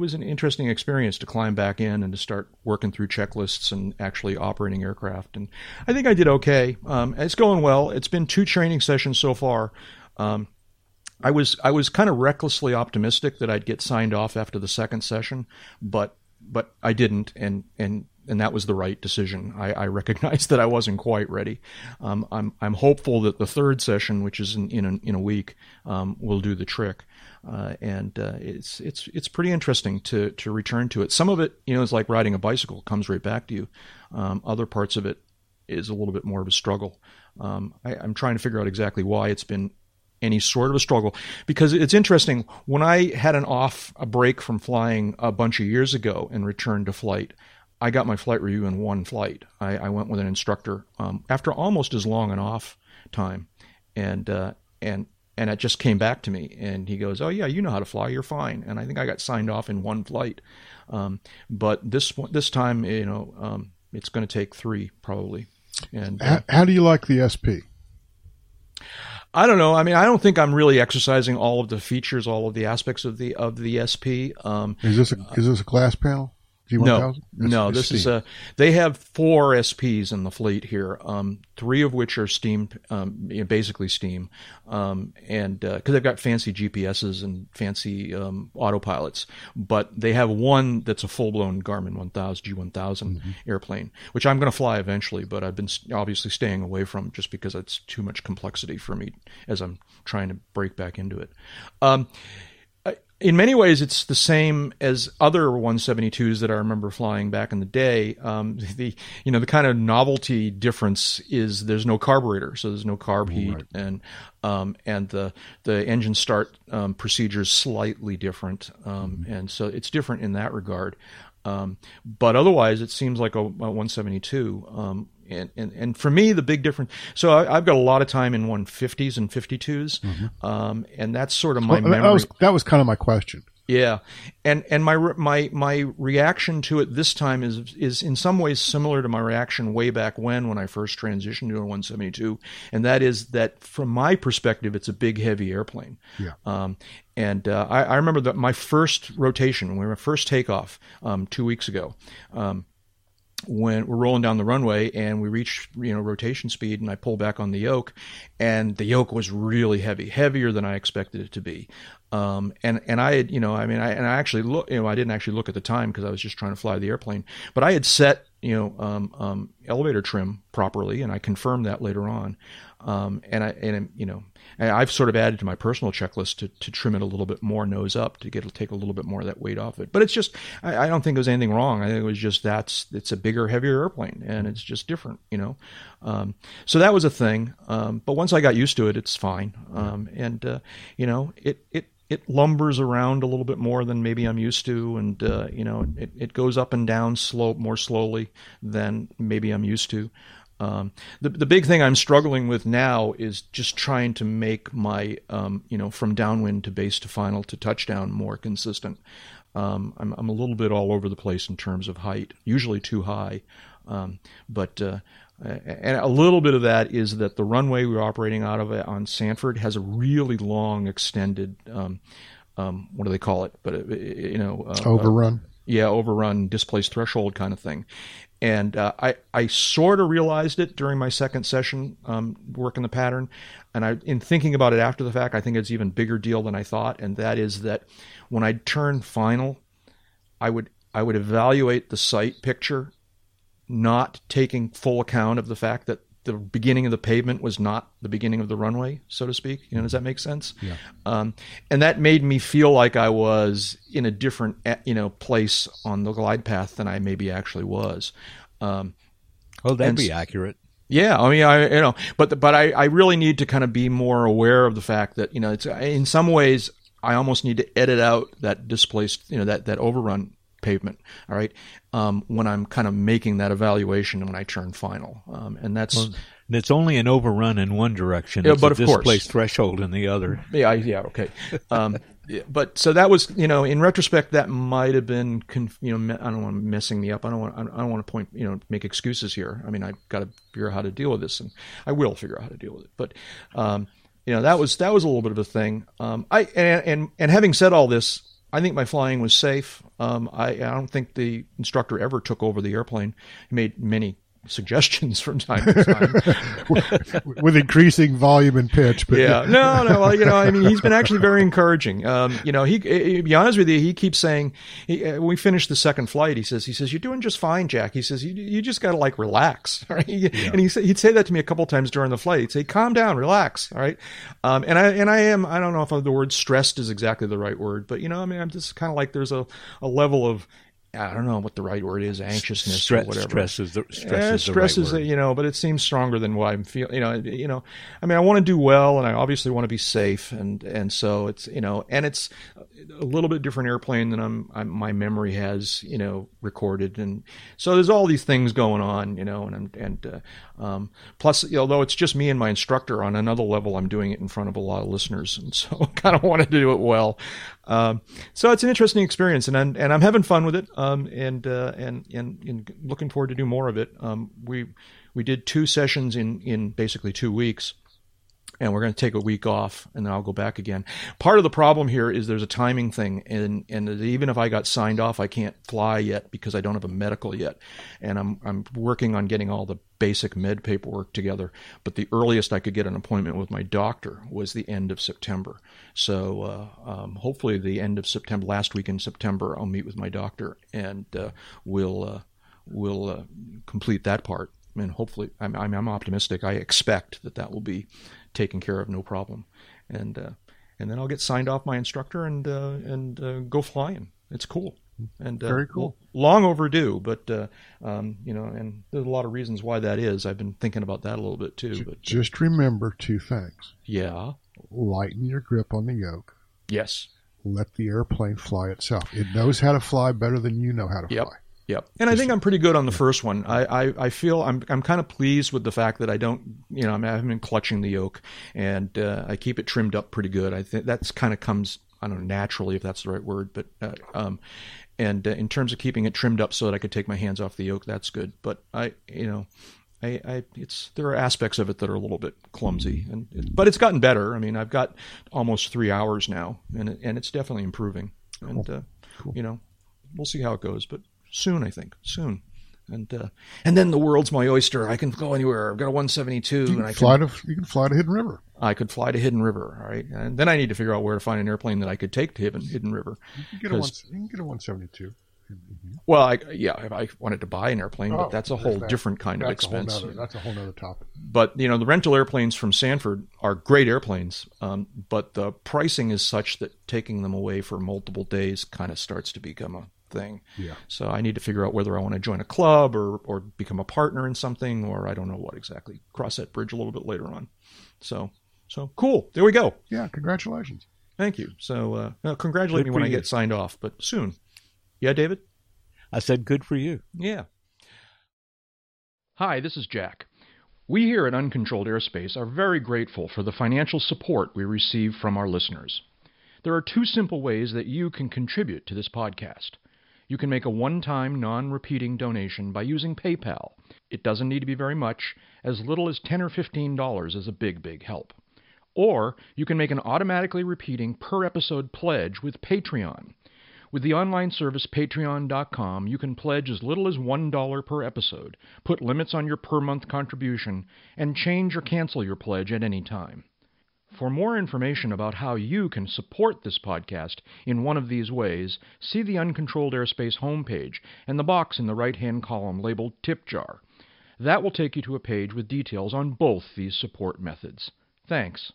was an interesting experience to climb back in and to start working through checklists and actually operating aircraft. And I think I did okay. It's going well. It's been 2 training sessions so far. I was kind of recklessly optimistic that I'd get signed off after the second session, but I didn't. And that was the right decision. I recognized that I wasn't quite ready. I'm hopeful that the third session, which is in a week, will do the trick. It's pretty interesting to return to it. Some of it, is like riding a bicycle, comes right back to you. Other parts of it is a little bit more of a struggle. I'm trying to figure out exactly why it's been any sort of a struggle, because it's interesting. When I had a break from flying a bunch of years ago and returned to flight, I got my flight review in 1 flight. I went with an instructor after almost as long an off time, and it just came back to me. And he goes, "Oh yeah, you know how to fly. You're fine." And I think I got signed off in 1 flight, but this time, it's going to take 3 probably. And how do you like the SP? I don't know. I mean, I don't think I'm really exercising all of the features, all of the aspects of the SP. Is this a class panel? G1000? No. This is they have 4 SPs in the fleet here. 3 of which are steam, basically steam, and because they've got fancy GPSs and fancy autopilots, but they have 1 that's a full-blown Garmin 1000 G1000 airplane, which I'm going to fly eventually, but I've been obviously staying away from just because it's too much complexity for me as I'm trying to break back into it. In many ways, it's the same as other 172s that I remember flying back in the day. The kind of novelty difference is there's no carburetor, so there's no carb heat, right. And the engine start procedure is slightly different, and so it's different in that regard. But otherwise, it seems like a 172. And for me, the big difference. So I've got a lot of time in 150s and 52s, and that's sort of my memory. That was kind of my question. Yeah, and my reaction to it this time is in some ways similar to my reaction way back when I first transitioned to a 172, and that is that from my perspective, it's a big heavy airplane. Yeah. I remember that my first rotation, my first takeoff 2 weeks ago. When we're rolling down the runway and we reach, rotation speed, and I pull back on the yoke, and the yoke was really heavy, heavier than I expected it to be. I didn't actually look at the time because I was just trying to fly the airplane, but I had set elevator trim properly, and I confirmed that later on. I've sort of added to my personal checklist to trim it a little bit more nose up to take a little bit more of that weight off it. But it's just, I don't think there was anything wrong. I think it was just it's a bigger, heavier airplane, and it's just different, So that was a thing. But once I got used to it, it's fine. It lumbers around a little bit more than maybe I'm used to. And, it goes up and down slope more slowly than maybe I'm used to. The big thing I'm struggling with now is just trying to make my, from downwind to base to final to touchdown more consistent. I'm a little bit all over the place in terms of height, usually too high. And a little bit of that is that the runway we're operating out of on Sanford has a really long extended, what do they call it? But, overrun. Overrun, displaced threshold kind of thing. And I sort of realized it during my second session working the pattern. And in thinking about it after the fact, I think it's an even bigger deal than I thought. And that is that when I'd turn final, I would evaluate the sight picture, not taking full account of the fact that the beginning of the pavement was not the beginning of the runway, so to speak. Does that make sense? Yeah. And that made me feel like I was in a different, place on the glide path than I maybe actually was. That'd be accurate. Yeah. But I really need to kind of be more aware of the fact that, it's in some ways I almost need to edit out that displaced, that overrun pavement. All right. When I'm kind of making that evaluation when I turn final. It's only an overrun in one direction. It's a displaced threshold in the other. Yeah. Okay. But so that was, in retrospect, that might have been, I don't want to messing me up. I don't want to point, make excuses here. I mean, I've got to figure out how to deal with this, and I will figure out how to deal with it. But, that was a little bit of a thing. And having said all this, I think my flying was safe. I don't think the instructor ever took over the airplane. He made many suggestions from time to time with increasing volume and pitch. But yeah, no. Well, he's been actually very encouraging. He, to be honest with you, he keeps saying, when we finished the second flight, he says, "You're doing just fine, Jack." He says, "You just got to relax." Right? Yeah. And he'd say that to me a couple times during the flight. He'd say, "Calm down, relax." All right. I don't know if the word stressed is exactly the right word, but I'm just kind of like there's a level of, I don't know what the right word is, anxiousness or whatever. Stress is the right word. But it seems stronger than what I'm feeling. I want to do well, and I obviously want to be safe, and so it's and it's a little bit different airplane than my memory has recorded, and so there's all these things going on, plus although it's just me and my instructor, on another level I'm doing it in front of a lot of listeners, and so I kind of wanted to do it well. So it's an interesting experience, and I'm having fun with it. And looking forward to do more of it. We did two sessions in basically 2 weeks, and we're going to take a week off, and then I'll go back again. Part of the problem here is there's a timing thing, and even if I got signed off, I can't fly yet because I don't have a medical yet, and I'm working on getting all the basic med paperwork together. But the earliest I could get an appointment with my doctor was the end of September. So hopefully the end of September, last week in September, I'll meet with my doctor, and we'll complete that part. And hopefully, I'm optimistic. I expect that will be taken care of, no problem, and then I'll get signed off my instructor and go flying. It's cool and very cool. Long overdue, but and there's a lot of reasons why that is. I've been thinking about that a little bit too. But just remember two things. Yeah, lighten your grip on the yoke. Yes, let the airplane fly itself. It knows how to fly better than you know how to fly. Yep. And I think I'm pretty good on the first one. I feel I'm kind of pleased with the fact that I don't, I haven't been clutching the yoke, and I keep it trimmed up pretty good. I think that's kind of comes, I don't know, naturally, if that's the right word, but in terms of keeping it trimmed up so that I could take my hands off the yoke, that's good. But there are aspects of it that are a little bit clumsy, but it's gotten better. I mean, I've got almost 3 hours now, and it's definitely improving. And cool. We'll see how it goes, but soon, I think. Soon. And then the world's my oyster. I can go anywhere. I've got a 172. You can fly to Hidden River. I could fly to Hidden River. All right. And then I need to figure out where to find an airplane that I could take to Hidden River. You can get a 172. Well, I wanted to buy an airplane, but that's a whole different kind of expense. That's a whole other topic. But, you know, the rental airplanes from Sanford are great airplanes, but the pricing is such that taking them away for multiple days kind of starts to become a thing. Yeah. So I need to figure out whether I want to join a club or become a partner in something, or I don't know what exactly. Cross that bridge a little bit later on. So cool. There we go. Yeah. Congratulations. Thank you. So congratulate me when I get signed off, but soon. Yeah, David? I said good for you. Yeah. Hi, this is Jack. We here at Uncontrolled Airspace are very grateful for the financial support we receive from our listeners. There are two simple ways that you can contribute to this podcast. You can make a one-time, non-repeating donation by using PayPal. It doesn't need to be very much. As little as $10 or $15 is a big, big help. Or you can make an automatically repeating per-episode pledge with Patreon. With the online service Patreon.com, you can pledge as little as $1 per episode, put limits on your per-month contribution, and change or cancel your pledge at any time. For more information about how you can support this podcast in one of these ways, see the Uncontrolled Airspace homepage and the box in the right-hand column labeled Tip Jar. That will take you to a page with details on both these support methods. Thanks.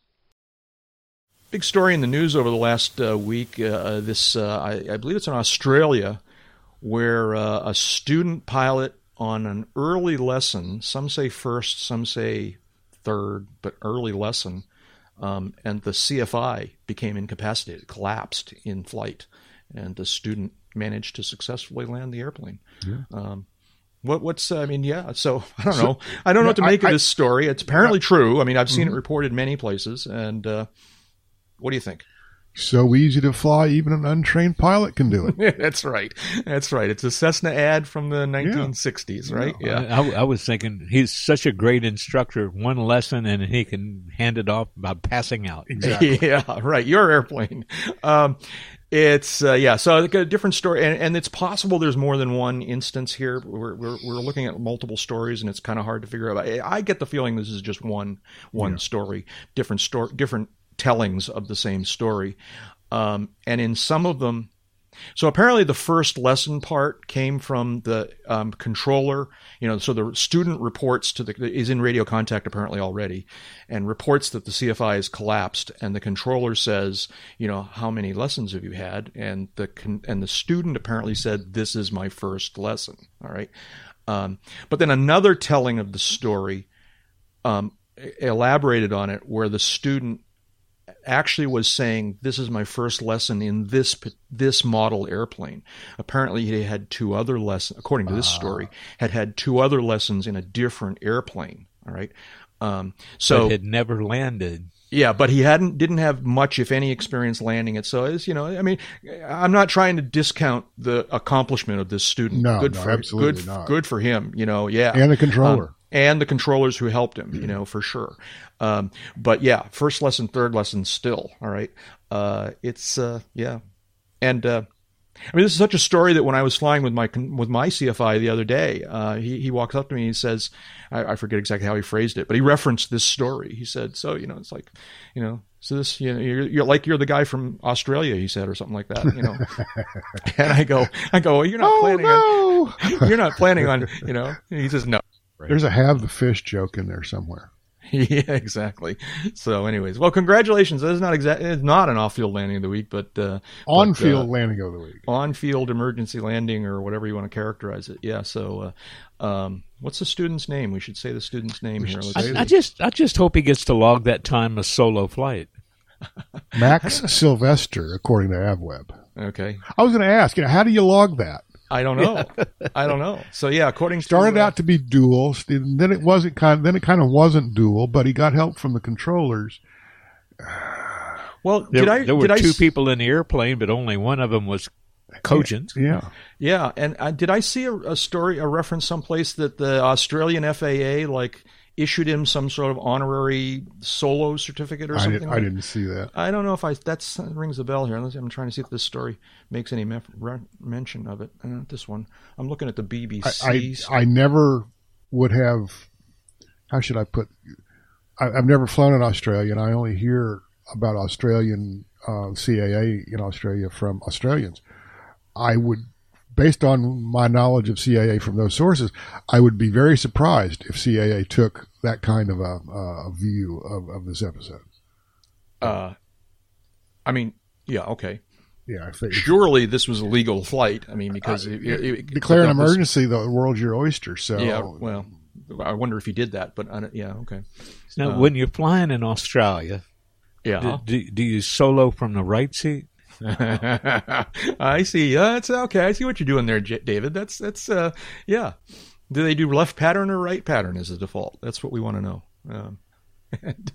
Big story in the news over the last week. I believe it's in Australia, where a student pilot on an early lesson, some say first, some say third, but early lesson, and the CFI became incapacitated, collapsed in flight, and the student managed to successfully land the airplane. Yeah. So I don't know. I don't know what to make of this story. It's apparently true. I mean, I've seen it reported many places, and... what do you think? So easy to fly, even an untrained pilot can do it. That's right. It's a Cessna ad from the 1960s, right? Yeah. I was thinking he's such a great instructor. One lesson, and he can hand it off by passing out. Exactly. Yeah, right. Your airplane. It's so a different story, and it's possible there's more than one instance here. We're looking at multiple stories, and it's kind of hard to figure out. I get the feeling this is just one story, different tellings of the same story. And in some of them, so apparently the first lesson part came from the controller, so the student reports is in radio contact apparently already and reports that the CFI is collapsed. And the controller says, how many lessons have you had? And the student apparently said, this is my first lesson. All right. But then another telling of the story elaborated on it where the student actually was saying, this is my first lesson in this model airplane. Apparently he had two other lessons, according to this story, had two other lessons in a different airplane. All right. So it had never landed. Yeah, but he didn't have much, if any, experience landing it. So it's, I'm not trying to discount the accomplishment of this student. No, absolutely not. Good for him, And the controller. And the controllers who helped him, for sure. But yeah, first lesson, third lesson still. All right. And, I mean, this is such a story that when I was flying with my CFI the other day, he walks up to me and he says, I forget exactly how he phrased it, but he referenced this story. He said, you're the guy from Australia, he said, or something like that, and I go, well, you're not planning on, and he says, no. Right. There's a have the fish joke in there somewhere. Yeah, exactly. So, anyways, well, congratulations. That is it's not an off-field landing of the week, but on-field landing of the week. On-field emergency landing, or whatever you want to characterize it. Yeah. So, what's the student's name? We should say the student's name here. I just hope he gets to log that time a solo flight. Max Sylvester, according to AvWeb. Okay. I was going to ask, how do you log that? I don't know. So yeah, according started out to be dual, then it wasn't then it kind of wasn't dual, but he got help from the controllers. Well, there were two people in the airplane, but only one of them was cogent. Yeah. And did I see a reference someplace that the Australian FAA issued him some sort of honorary solo certificate or something? I didn't see that. I don't know if that rings a bell here. I'm trying to see if this story makes any mention of it. Not this one. I'm looking at the BBC. I never would have. How should I put? I've never flown in Australia, and I only hear about Australian CAA in Australia from Australians. I would based on my knowledge of CAA from those sources, I would be very surprised if CAA took that kind of a view of this episode. I mean, yeah, okay. Yeah, surely this was a legal flight. I mean, because declare an emergency, the world's your oyster. So yeah, well, I wonder if he did that, but I don't, yeah, okay. Now, when you're flying in Australia, yeah, do you solo from the right seat? I see. That's okay. I see what you're doing there, David. That's yeah. Do they do left pattern or right pattern as a default? That's what we want to know. And,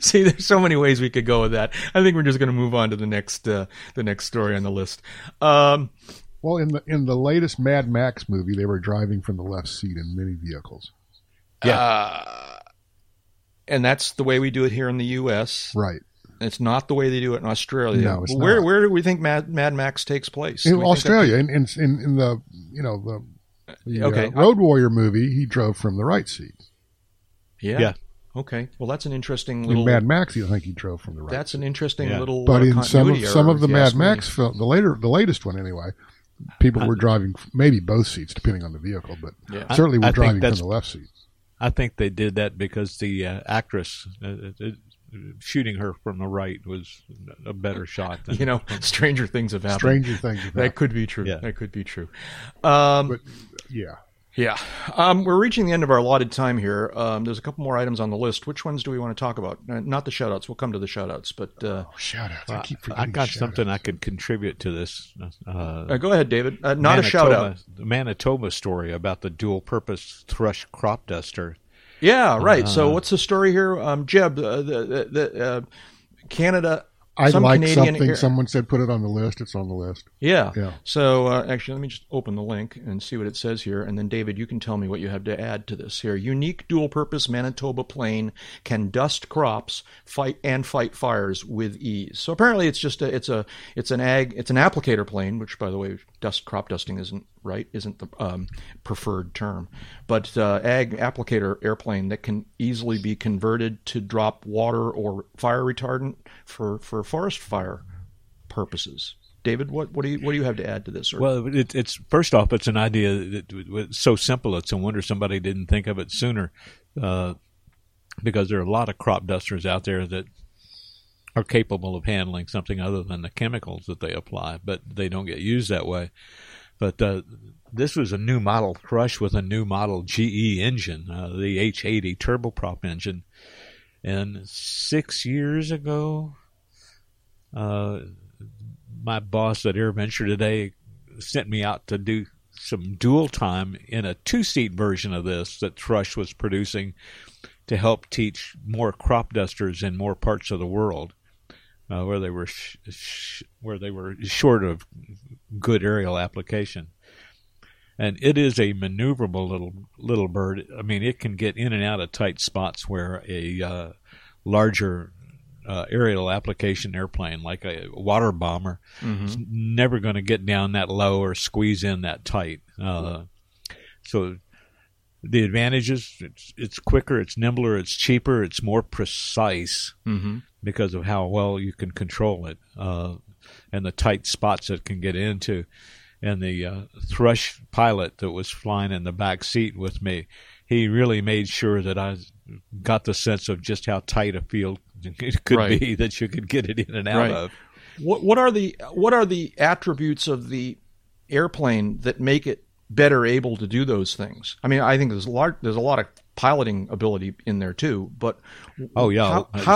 see, there's so many ways we could go with that. I think we're just going to move on to the next story on the list. Well, in the latest Mad Max movie, they were driving from the left seat in many vehicles. Yeah, and that's the way we do it here in the U.S. Right. It's not the way they do it in Australia. No, it's not. Where do we think Mad Max takes place? In Australia, in the Road Warrior movie, he drove from the right seat. Yeah. Okay. Well, that's an interesting little. In Mad Max, you think he drove from the right. That's an interesting little. But in some of the Mad Max film, the latest one anyway, people were driving maybe both seats depending on the vehicle, but certainly were driving from the left seat. I think they did that because the actress. Shooting her from the right was a better shot than stranger things have happened. That could be true. Yeah. That could be true. We're reaching the end of our allotted time here. There's a couple more items on the list. Which ones do we want to talk about? Not the shout outs. We'll come to the shout outs, but shout outs. I keep forgetting. I got something I could contribute to this. Go ahead, David. Not a shout out. The Manitoba story about the dual purpose thrush crop duster. Yeah, right. So what's the story here? Jeb, Canada. I like Canadian something. Someone said put it on the list. It's on the list. Yeah. So actually, let me just open the link and see what it says here. And then, David, you can tell me what you have to add to this here. Unique dual-purpose Manitoba plane can dust crops, fight fires with ease. So apparently it's just it's an applicator plane, which, by the way, crop dusting isn't the preferred term, but ag applicator airplane that can easily be converted to drop water or fire retardant for forest fire purposes. David, what do you have to add to this? Well, it's first off, it's an idea that so simple. It's a wonder somebody didn't think of it sooner, because there are a lot of crop dusters out there that are capable of handling something other than the chemicals that they apply, but they don't get used that way. But this was a new model crush with a new model GE engine, the H80 turboprop engine. And 6 years ago, my boss at AirVenture today sent me out to do some dual time in a two-seat version of this that Thrush was producing to help teach more crop dusters in more parts of the world. Where they were short of good aerial application, and it is a maneuverable little bird. I mean, it can get in and out of tight spots where a larger aerial application airplane, like a water bomber, is never going to get down that low or squeeze in that tight. So the advantages: it's quicker, it's nimbler, it's cheaper, it's more precise. Mm-hmm. Because of how well you can control it and the tight spots it can get into. And the Thrush pilot that was flying in the back seat with me, he really made sure that I got the sense of just how tight a field it could be that you could get it in and out of. What are the attributes of the airplane that make it better able to do those things? I mean, I think there's a lot of piloting ability in there too, but how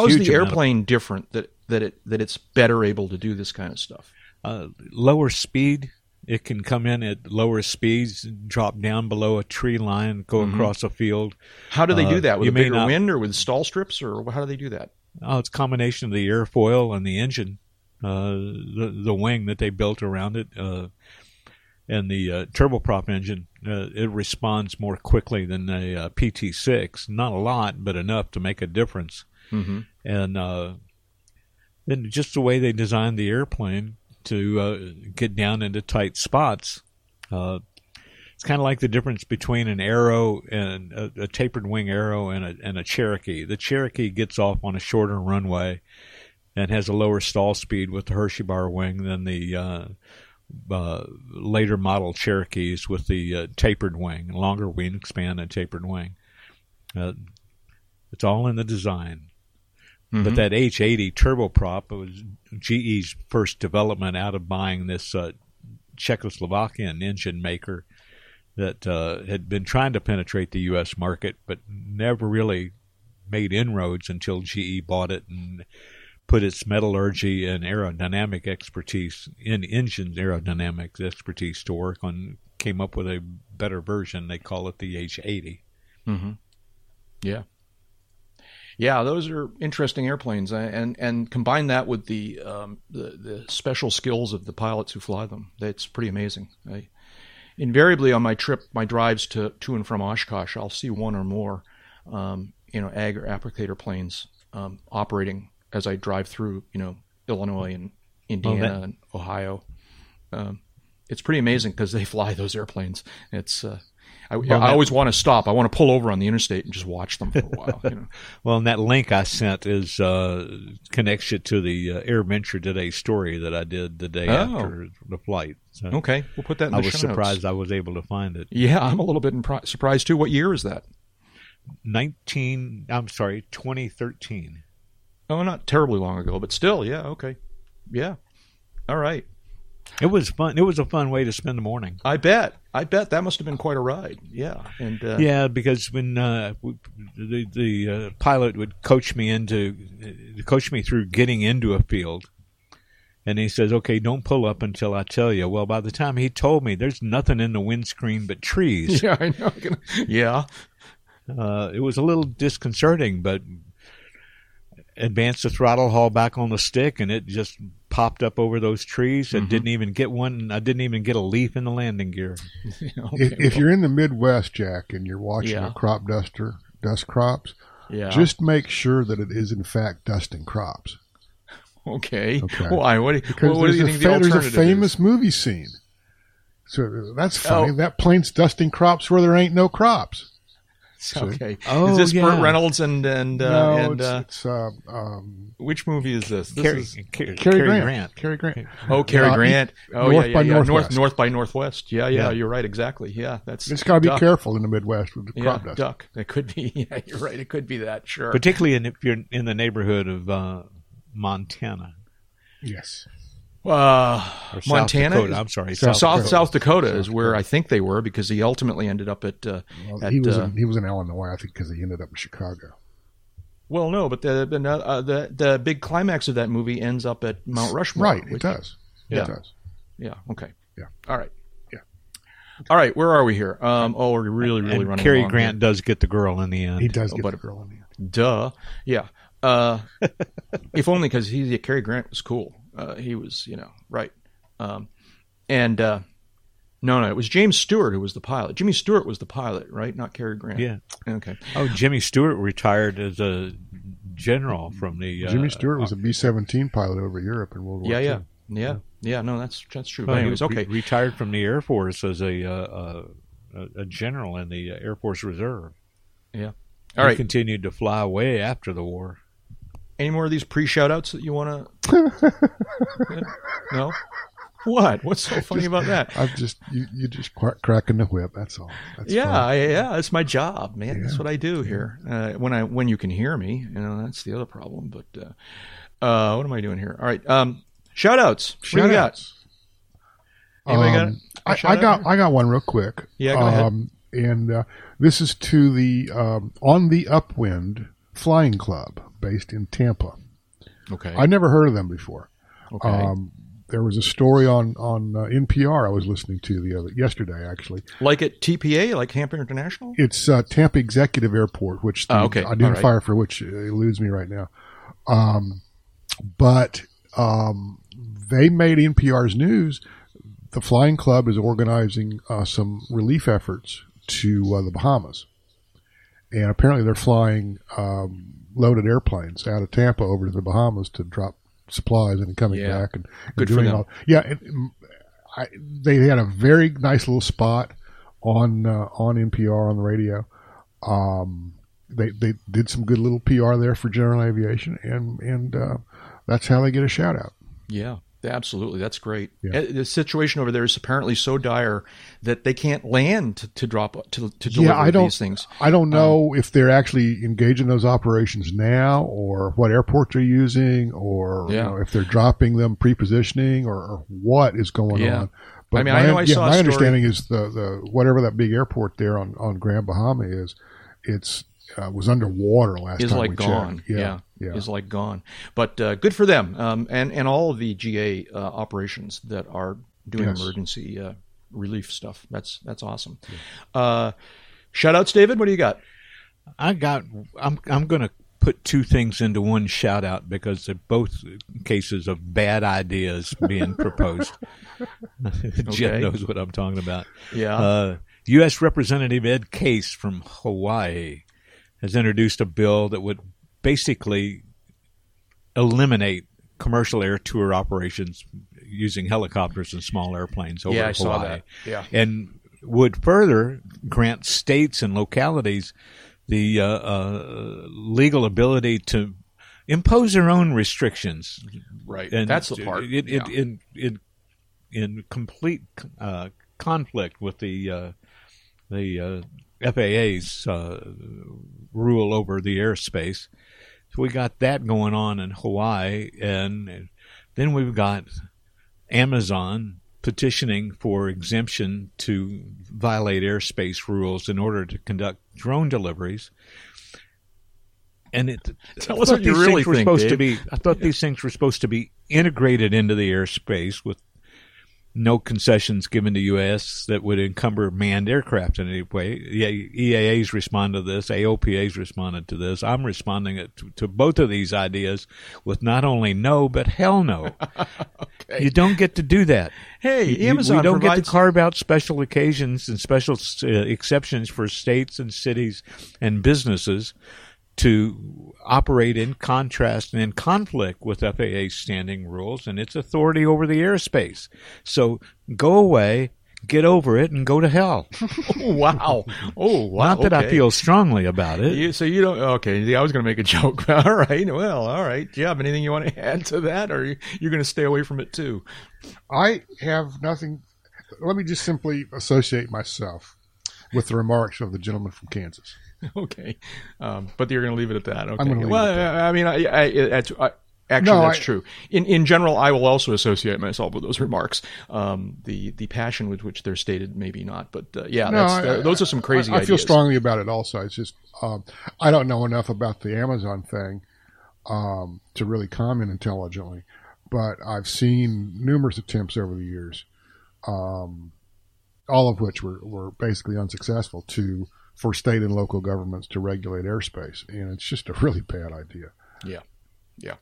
is the airplane different that it's better able to do this kind of stuff? Lower speed. It can come in at lower speeds, drop down below a tree line, go across a field. How do they do that? With a bigger wind or with stall strips, or how do they do that? Oh, it's a combination of the airfoil and the engine, the wing that they built around it, and the turboprop engine. It responds more quickly than a PT6. Not a lot, but enough to make a difference. Mm-hmm. And then just the way they designed the airplane to get down into tight spots. It's kind of like the difference between an arrow and a tapered wing arrow and a Cherokee. The Cherokee gets off on a shorter runway and has a lower stall speed with the Hershey bar wing than the later model Cherokees with the tapered wing, longer wingspan and tapered wing. It's all in the design. Mm-hmm. But that H-80 turboprop, it was GE's first development out of buying this Czechoslovakian engine maker that had been trying to penetrate the U.S. market but never really made inroads until GE bought it and put its metallurgy and aerodynamic expertise in engine aerodynamics expertise to work on, came up with a better version. They call it the H-80. Mm-hmm. Yeah. Yeah, those are interesting airplanes, and combine that with the special skills of the pilots who fly them. That's pretty amazing. I, invariably on my trip, my drives to and from Oshkosh, I'll see one or more, ag or applicator planes operating as I drive through, Illinois and Indiana and Ohio. It's pretty amazing because they fly those airplanes. It's I always want to stop. I want to pull over on the interstate and just watch them for a while. Well, and that link I sent is connects you to the Air Venture Today story that I did the day after the flight. So okay, we'll put that in the show notes. I was surprised I was able to find it. Yeah, I'm a little bit surprised too. What year is that? 2013. Oh, not terribly long ago, but still, yeah, okay. Yeah, all right. It was fun. It was a fun way to spend the morning. I bet that must have been quite a ride. Yeah, and because when the pilot would coach me through getting into a field, and he says, "Okay, don't pull up until I tell you." Well, by the time he told me, there's nothing in the windscreen but trees. Yeah, I know. Yeah, it was a little disconcerting, but advanced the throttle, haul back on the stick, and it just popped up over those trees and didn't even get one. I didn't even get a leaf in the landing gear. If you're in the Midwest, Jack, and you're watching a crop duster dust crops, just make sure that it is in fact dusting crops. Okay. Why? Because there's a famous movie scene. So that's funny. That plane's dusting crops where there ain't no crops. Okay. Oh, is this Burt Reynolds and which movie is this? Cary Grant. Oh, Cary Grant. Oh, North by Northwest. Yeah. You're right. Exactly. Yeah, it's got to be careful in the Midwest with the crop dust. Duck. It could be. Yeah, you're right. It could be that. Sure. Particularly if you're in the neighborhood of Montana. Yes. Montana? Dakota. I'm sorry. South Dakota is where I think they were, because he ultimately ended up at... he was in Illinois, I think, because he ended up in Chicago. Well, no, but the big climax of that movie ends up at Mount Rushmore. Right, it does. Yeah. It does. Yeah, okay. Yeah. All right. Yeah. Okay. All right, where are we here? We're really running Cary Grant does get the girl in the end. He does get the girl in the end. Duh. Yeah. If only because Cary Grant was cool. He was, right. No, it was James Stewart who was the pilot. Jimmy Stewart was the pilot, right? Not Cary Grant. Yeah. Okay. Oh, Jimmy Stewart retired as a general from the... Jimmy Stewart was a B-17 pilot over Europe in World War II. Yeah. No, that's true. But he was okay. Retired from the Air Force as a general in the Air Force Reserve. Yeah. He continued to fly way after the war. Any more of these pre-shout-outs that you want to... No? What? What's so funny about that? I'm just... You're just cracking the whip, that's all. That's fun. That's my job, man. Yeah. That's what I do here. When you can hear me, that's the other problem. But what am I doing here? All right. Shout-outs. What do you got? I got one real quick. Yeah, go ahead. And this is to the On the Upwind Flying Club, based in Tampa. Okay. I never heard of them before. Okay. There was a story on NPR I was listening to yesterday, actually. Like at TPA, like Tampa International? It's Tampa Executive Airport, which the identifier for which eludes me right now. They made NPR's news. The Flying Club is organizing some relief efforts to the Bahamas. And apparently they're flying loaded airplanes out of Tampa over to the Bahamas to drop supplies and coming back. And good doing for them. They had a very nice little spot on NPR on the radio. They did some good little PR there for general aviation, and that's how they get a shout out. Yeah, Absolutely. That's great. Yeah. The situation over there is apparently so dire that they can't land to drop to deliver these things. I don't know if they're actually engaged in those operations now, or what airports are using, or you know, if they're dropping them, pre-positioning, or what is going on. But I mean, I saw my understanding is the whatever that big airport there on Grand Bahama is, it's was underwater last time we checked. Is like gone. But good for them, and all of the GA operations that are doing emergency relief stuff. That's awesome. Yeah. Shout outs, David. What do you got? I'm going to put two things into one shout out because they're both cases of bad ideas being proposed. Jim knows what I'm talking about. Yeah. U.S. Representative Ed Case from Hawaii has introduced a bill that would basically eliminate commercial air tour operations using helicopters and small airplanes over Hawaii. Saw that. Yeah. And would further grant states and localities the legal ability to impose their own restrictions. Right. And that's the part. In complete conflict with the FAA's rule over the airspace. So we got that going on in Hawaii, and then we've got Amazon petitioning for exemption to violate airspace rules in order to conduct drone deliveries. And tell us what you really think, Dave. I thought these things were supposed to be integrated into the airspace with no concessions given to U.S. that would encumber manned aircraft in any way. EAA's responded to this. AOPA's responded to this. I'm responding to both of these ideas with not only no, but hell no. Okay. You don't get to do that. Hey, Amazon we don't get to carve out special occasions and special exceptions for states and cities and businesses to operate in contrast and in conflict with FAA standing rules and its authority over the airspace. So go away, get over it, and go to hell. Oh, wow. Not that I feel strongly about it. I was going to make a joke. All right. Do you have anything you want to add to that, or you're going to stay away from it too? I have nothing. Let me just simply associate myself with the remarks of the gentleman from Kansas. Okay, but you're going to leave it at that. Okay. That's true. In general, I will also associate myself with those remarks. The passion with which they're stated, maybe not, but those are some crazy ideas. I feel strongly about it also. It's just I don't know enough about the Amazon thing to really comment intelligently, but I've seen numerous attempts over the years, all of which were basically unsuccessful for state and local governments to regulate airspace. And it's just a really bad idea. Yeah. Yeah.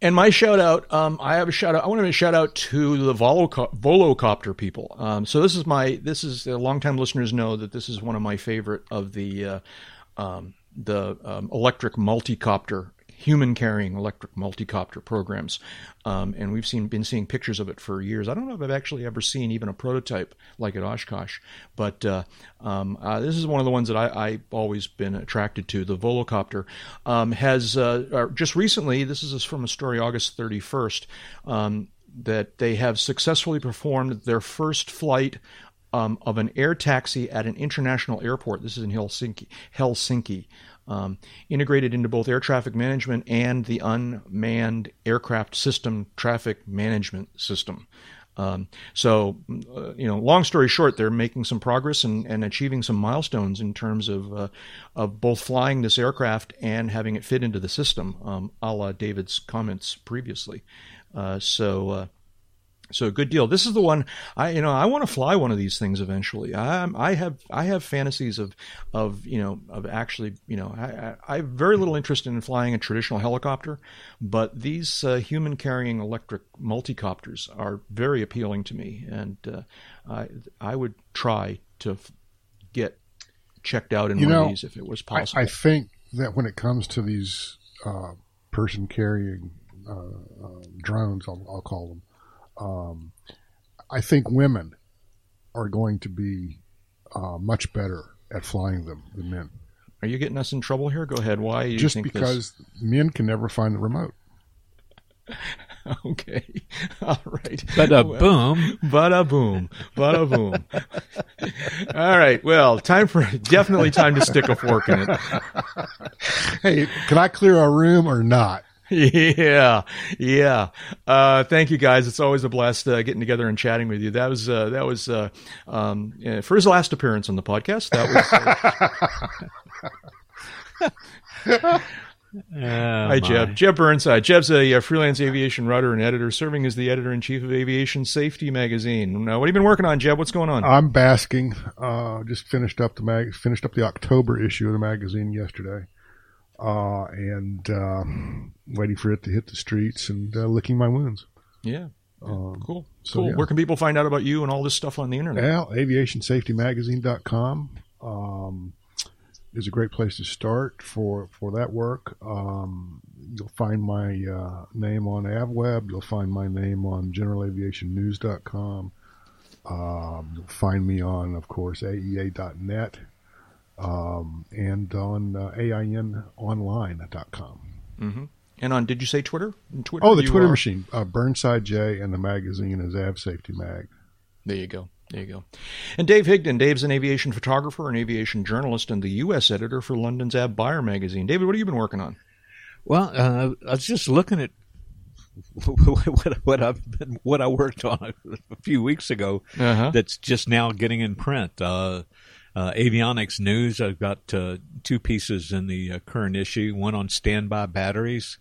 And my shout-out, I have a shout-out. I want to make a shout-out to the Volocopter people. So this is long-time listeners know that this is one of my favorite of the electric multicopter, human-carrying electric multicopter programs. And we've been seeing pictures of it for years. I don't know if I've actually ever seen even a prototype like at Oshkosh, but this is one of the ones that I've always been attracted to. The Volocopter has just recently, this is from a story August 31st, that they have successfully performed their first flight of an air taxi at an international airport. This is in Helsinki. Integrated into both air traffic management and the unmanned aircraft system traffic management system. Long story short, they're making some progress and achieving some milestones in terms of both flying this aircraft and having it fit into the system, a la David's comments previously. So good deal. This is the one I want to fly one of these things eventually. I have fantasies I have very little interest in flying a traditional helicopter, but these human carrying electric multicopters are very appealing to me, and I would try to get checked out in one of these if it was possible. I think that when it comes to these person carrying drones, I'll call them. I think women are going to be much better at flying them than men. Are you getting us in trouble here? Go ahead. Why do you think this? Just because men can never find the remote. Okay. All right. Ba-da-boom. Ba-da-boom. Ba-da-boom. All right. Well, definitely time to stick a fork in it. Hey, can I clear our room or not? Yeah. Thank you guys. It's always a blast getting together and chatting with you. That was for his last appearance on the podcast. Hi, Jeb. Jeb Burnside. Jeb's a freelance aviation writer and editor, serving as the editor-in-chief of Aviation Safety Magazine. Now, what have you been working on, Jeb? What's going on? I'm basking. Just finished up the October issue of the magazine yesterday, and waiting for it to hit the streets and licking my wounds. Yeah. Cool. So, cool. Yeah. Where can people find out about you and all this stuff on the internet? Well, aviationsafetymagazine.com. Is a great place to start for that work. You'll find my name on AvWeb. You'll find my name on generalaviationnews.com. You'll find me on, of course, aea.net and on ainonline.com. Mm-hmm. And on, did you say Twitter? Twitter the Twitter machine. Burnside J, and the magazine is AvSafetyMag. There you go. And Dave Higdon. Dave's an aviation photographer, an aviation journalist, and the U.S. editor for London's Ab Buyer magazine. David, what have you been working on? Well, I was just looking at what I worked on a few weeks ago. Uh-huh. That's just now getting in print. Avionics news. I've got two pieces in the current issue. One on standby batteries,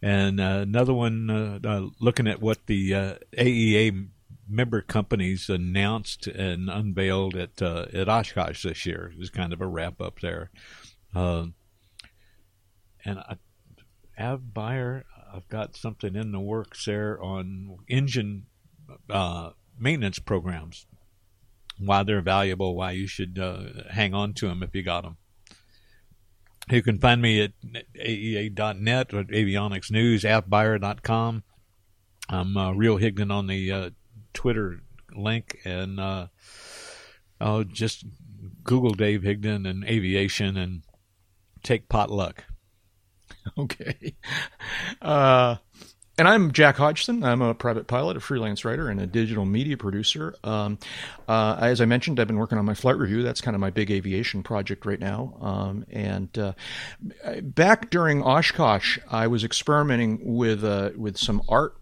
and another one looking at what the AEA member companies announced and unveiled at Oshkosh this year. It was kind of a wrap up there. And Av Buyer, I've got something in the works there on engine maintenance programs, why they're valuable, why you should hang on to them if you got them. You can find me at aea.net or avionics news, avbuyer.com. I'm Real Higdon on the Twitter link, and I'll just Google Dave Higdon and aviation and take potluck. Okay. And I'm Jack Hodgson. I'm a private pilot, a freelance writer, and a digital media producer. As I mentioned, I've been working on my flight review. That's kind of my big aviation project right now. Back during Oshkosh, I was experimenting with some art.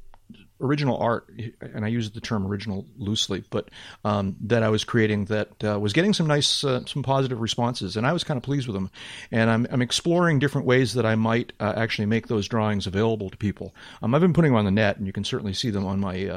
Original art, and I use the term original loosely, but that I was creating that was getting some nice, some positive responses, and I was kind of pleased with them. And I'm exploring different ways that I might actually make those drawings available to people. I've been putting them on the net, and you can certainly see them on my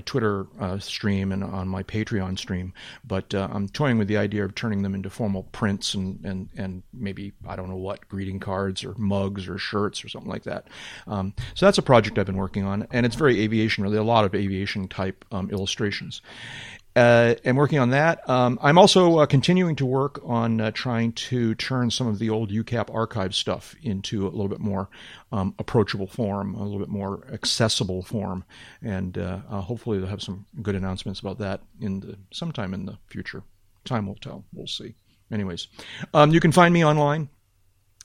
Twitter stream and on my Patreon stream. But I'm toying with the idea of turning them into formal prints and maybe, I don't know what, greeting cards or mugs or shirts or something like that. So that's a project I've been working on, and it's very aviation, really, a lot of aviation type illustrations. And working on that. I'm also continuing to work on trying to turn some of the old UCAP archive stuff into a little bit more approachable form, a little bit more accessible form. And hopefully they'll have some good announcements about that sometime in the future. Time will tell. We'll see. Anyways, you can find me online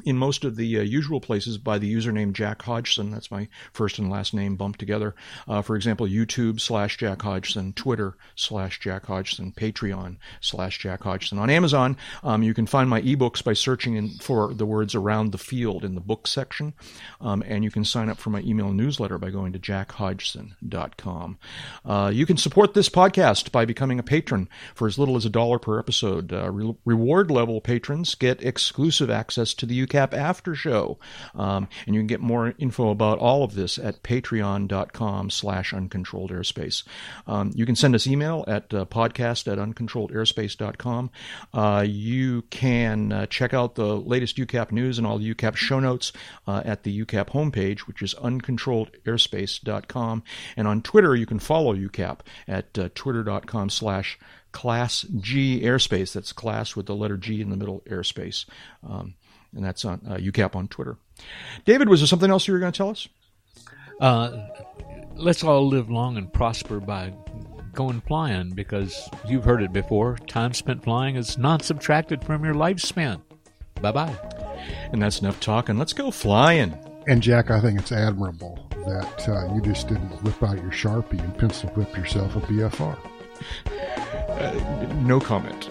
in most of the usual places by the username Jack Hodgson. That's my first and last name bumped together. For example, YouTube/Jack Hodgson, Twitter/Jack Hodgson, Patreon/Jack Hodgson. On Amazon, you can find my ebooks by searching for the words Around the Field in the book section. And you can sign up for my email newsletter by going to jackhodgson.com. You can support this podcast by becoming a patron for as little as $1 per episode. Reward level patrons get exclusive access to the UCAP after show. And you can get more info about all of this at patreon.com/uncontrolledairspace. You can send us email at podcast@uncontrolledairspace.com. You can check out the latest UCAP news and all the UCAP show notes at the UCAP homepage, which is uncontrolledairspace.com. And on Twitter, you can follow UCAP at twitter.com/ClassG Airspace. That's class with the letter G in the middle, airspace. And that's on UCAP on Twitter. David, was there something else you were going to tell us? Let's all live long and prosper by going flying, because you've heard it before. Time spent flying is not subtracted from your lifespan. Bye-bye. And that's enough talking. Let's go flying. And, Jack, I think it's admirable. that you just didn't whip out your Sharpie and pencil whip yourself a BFR? No comment.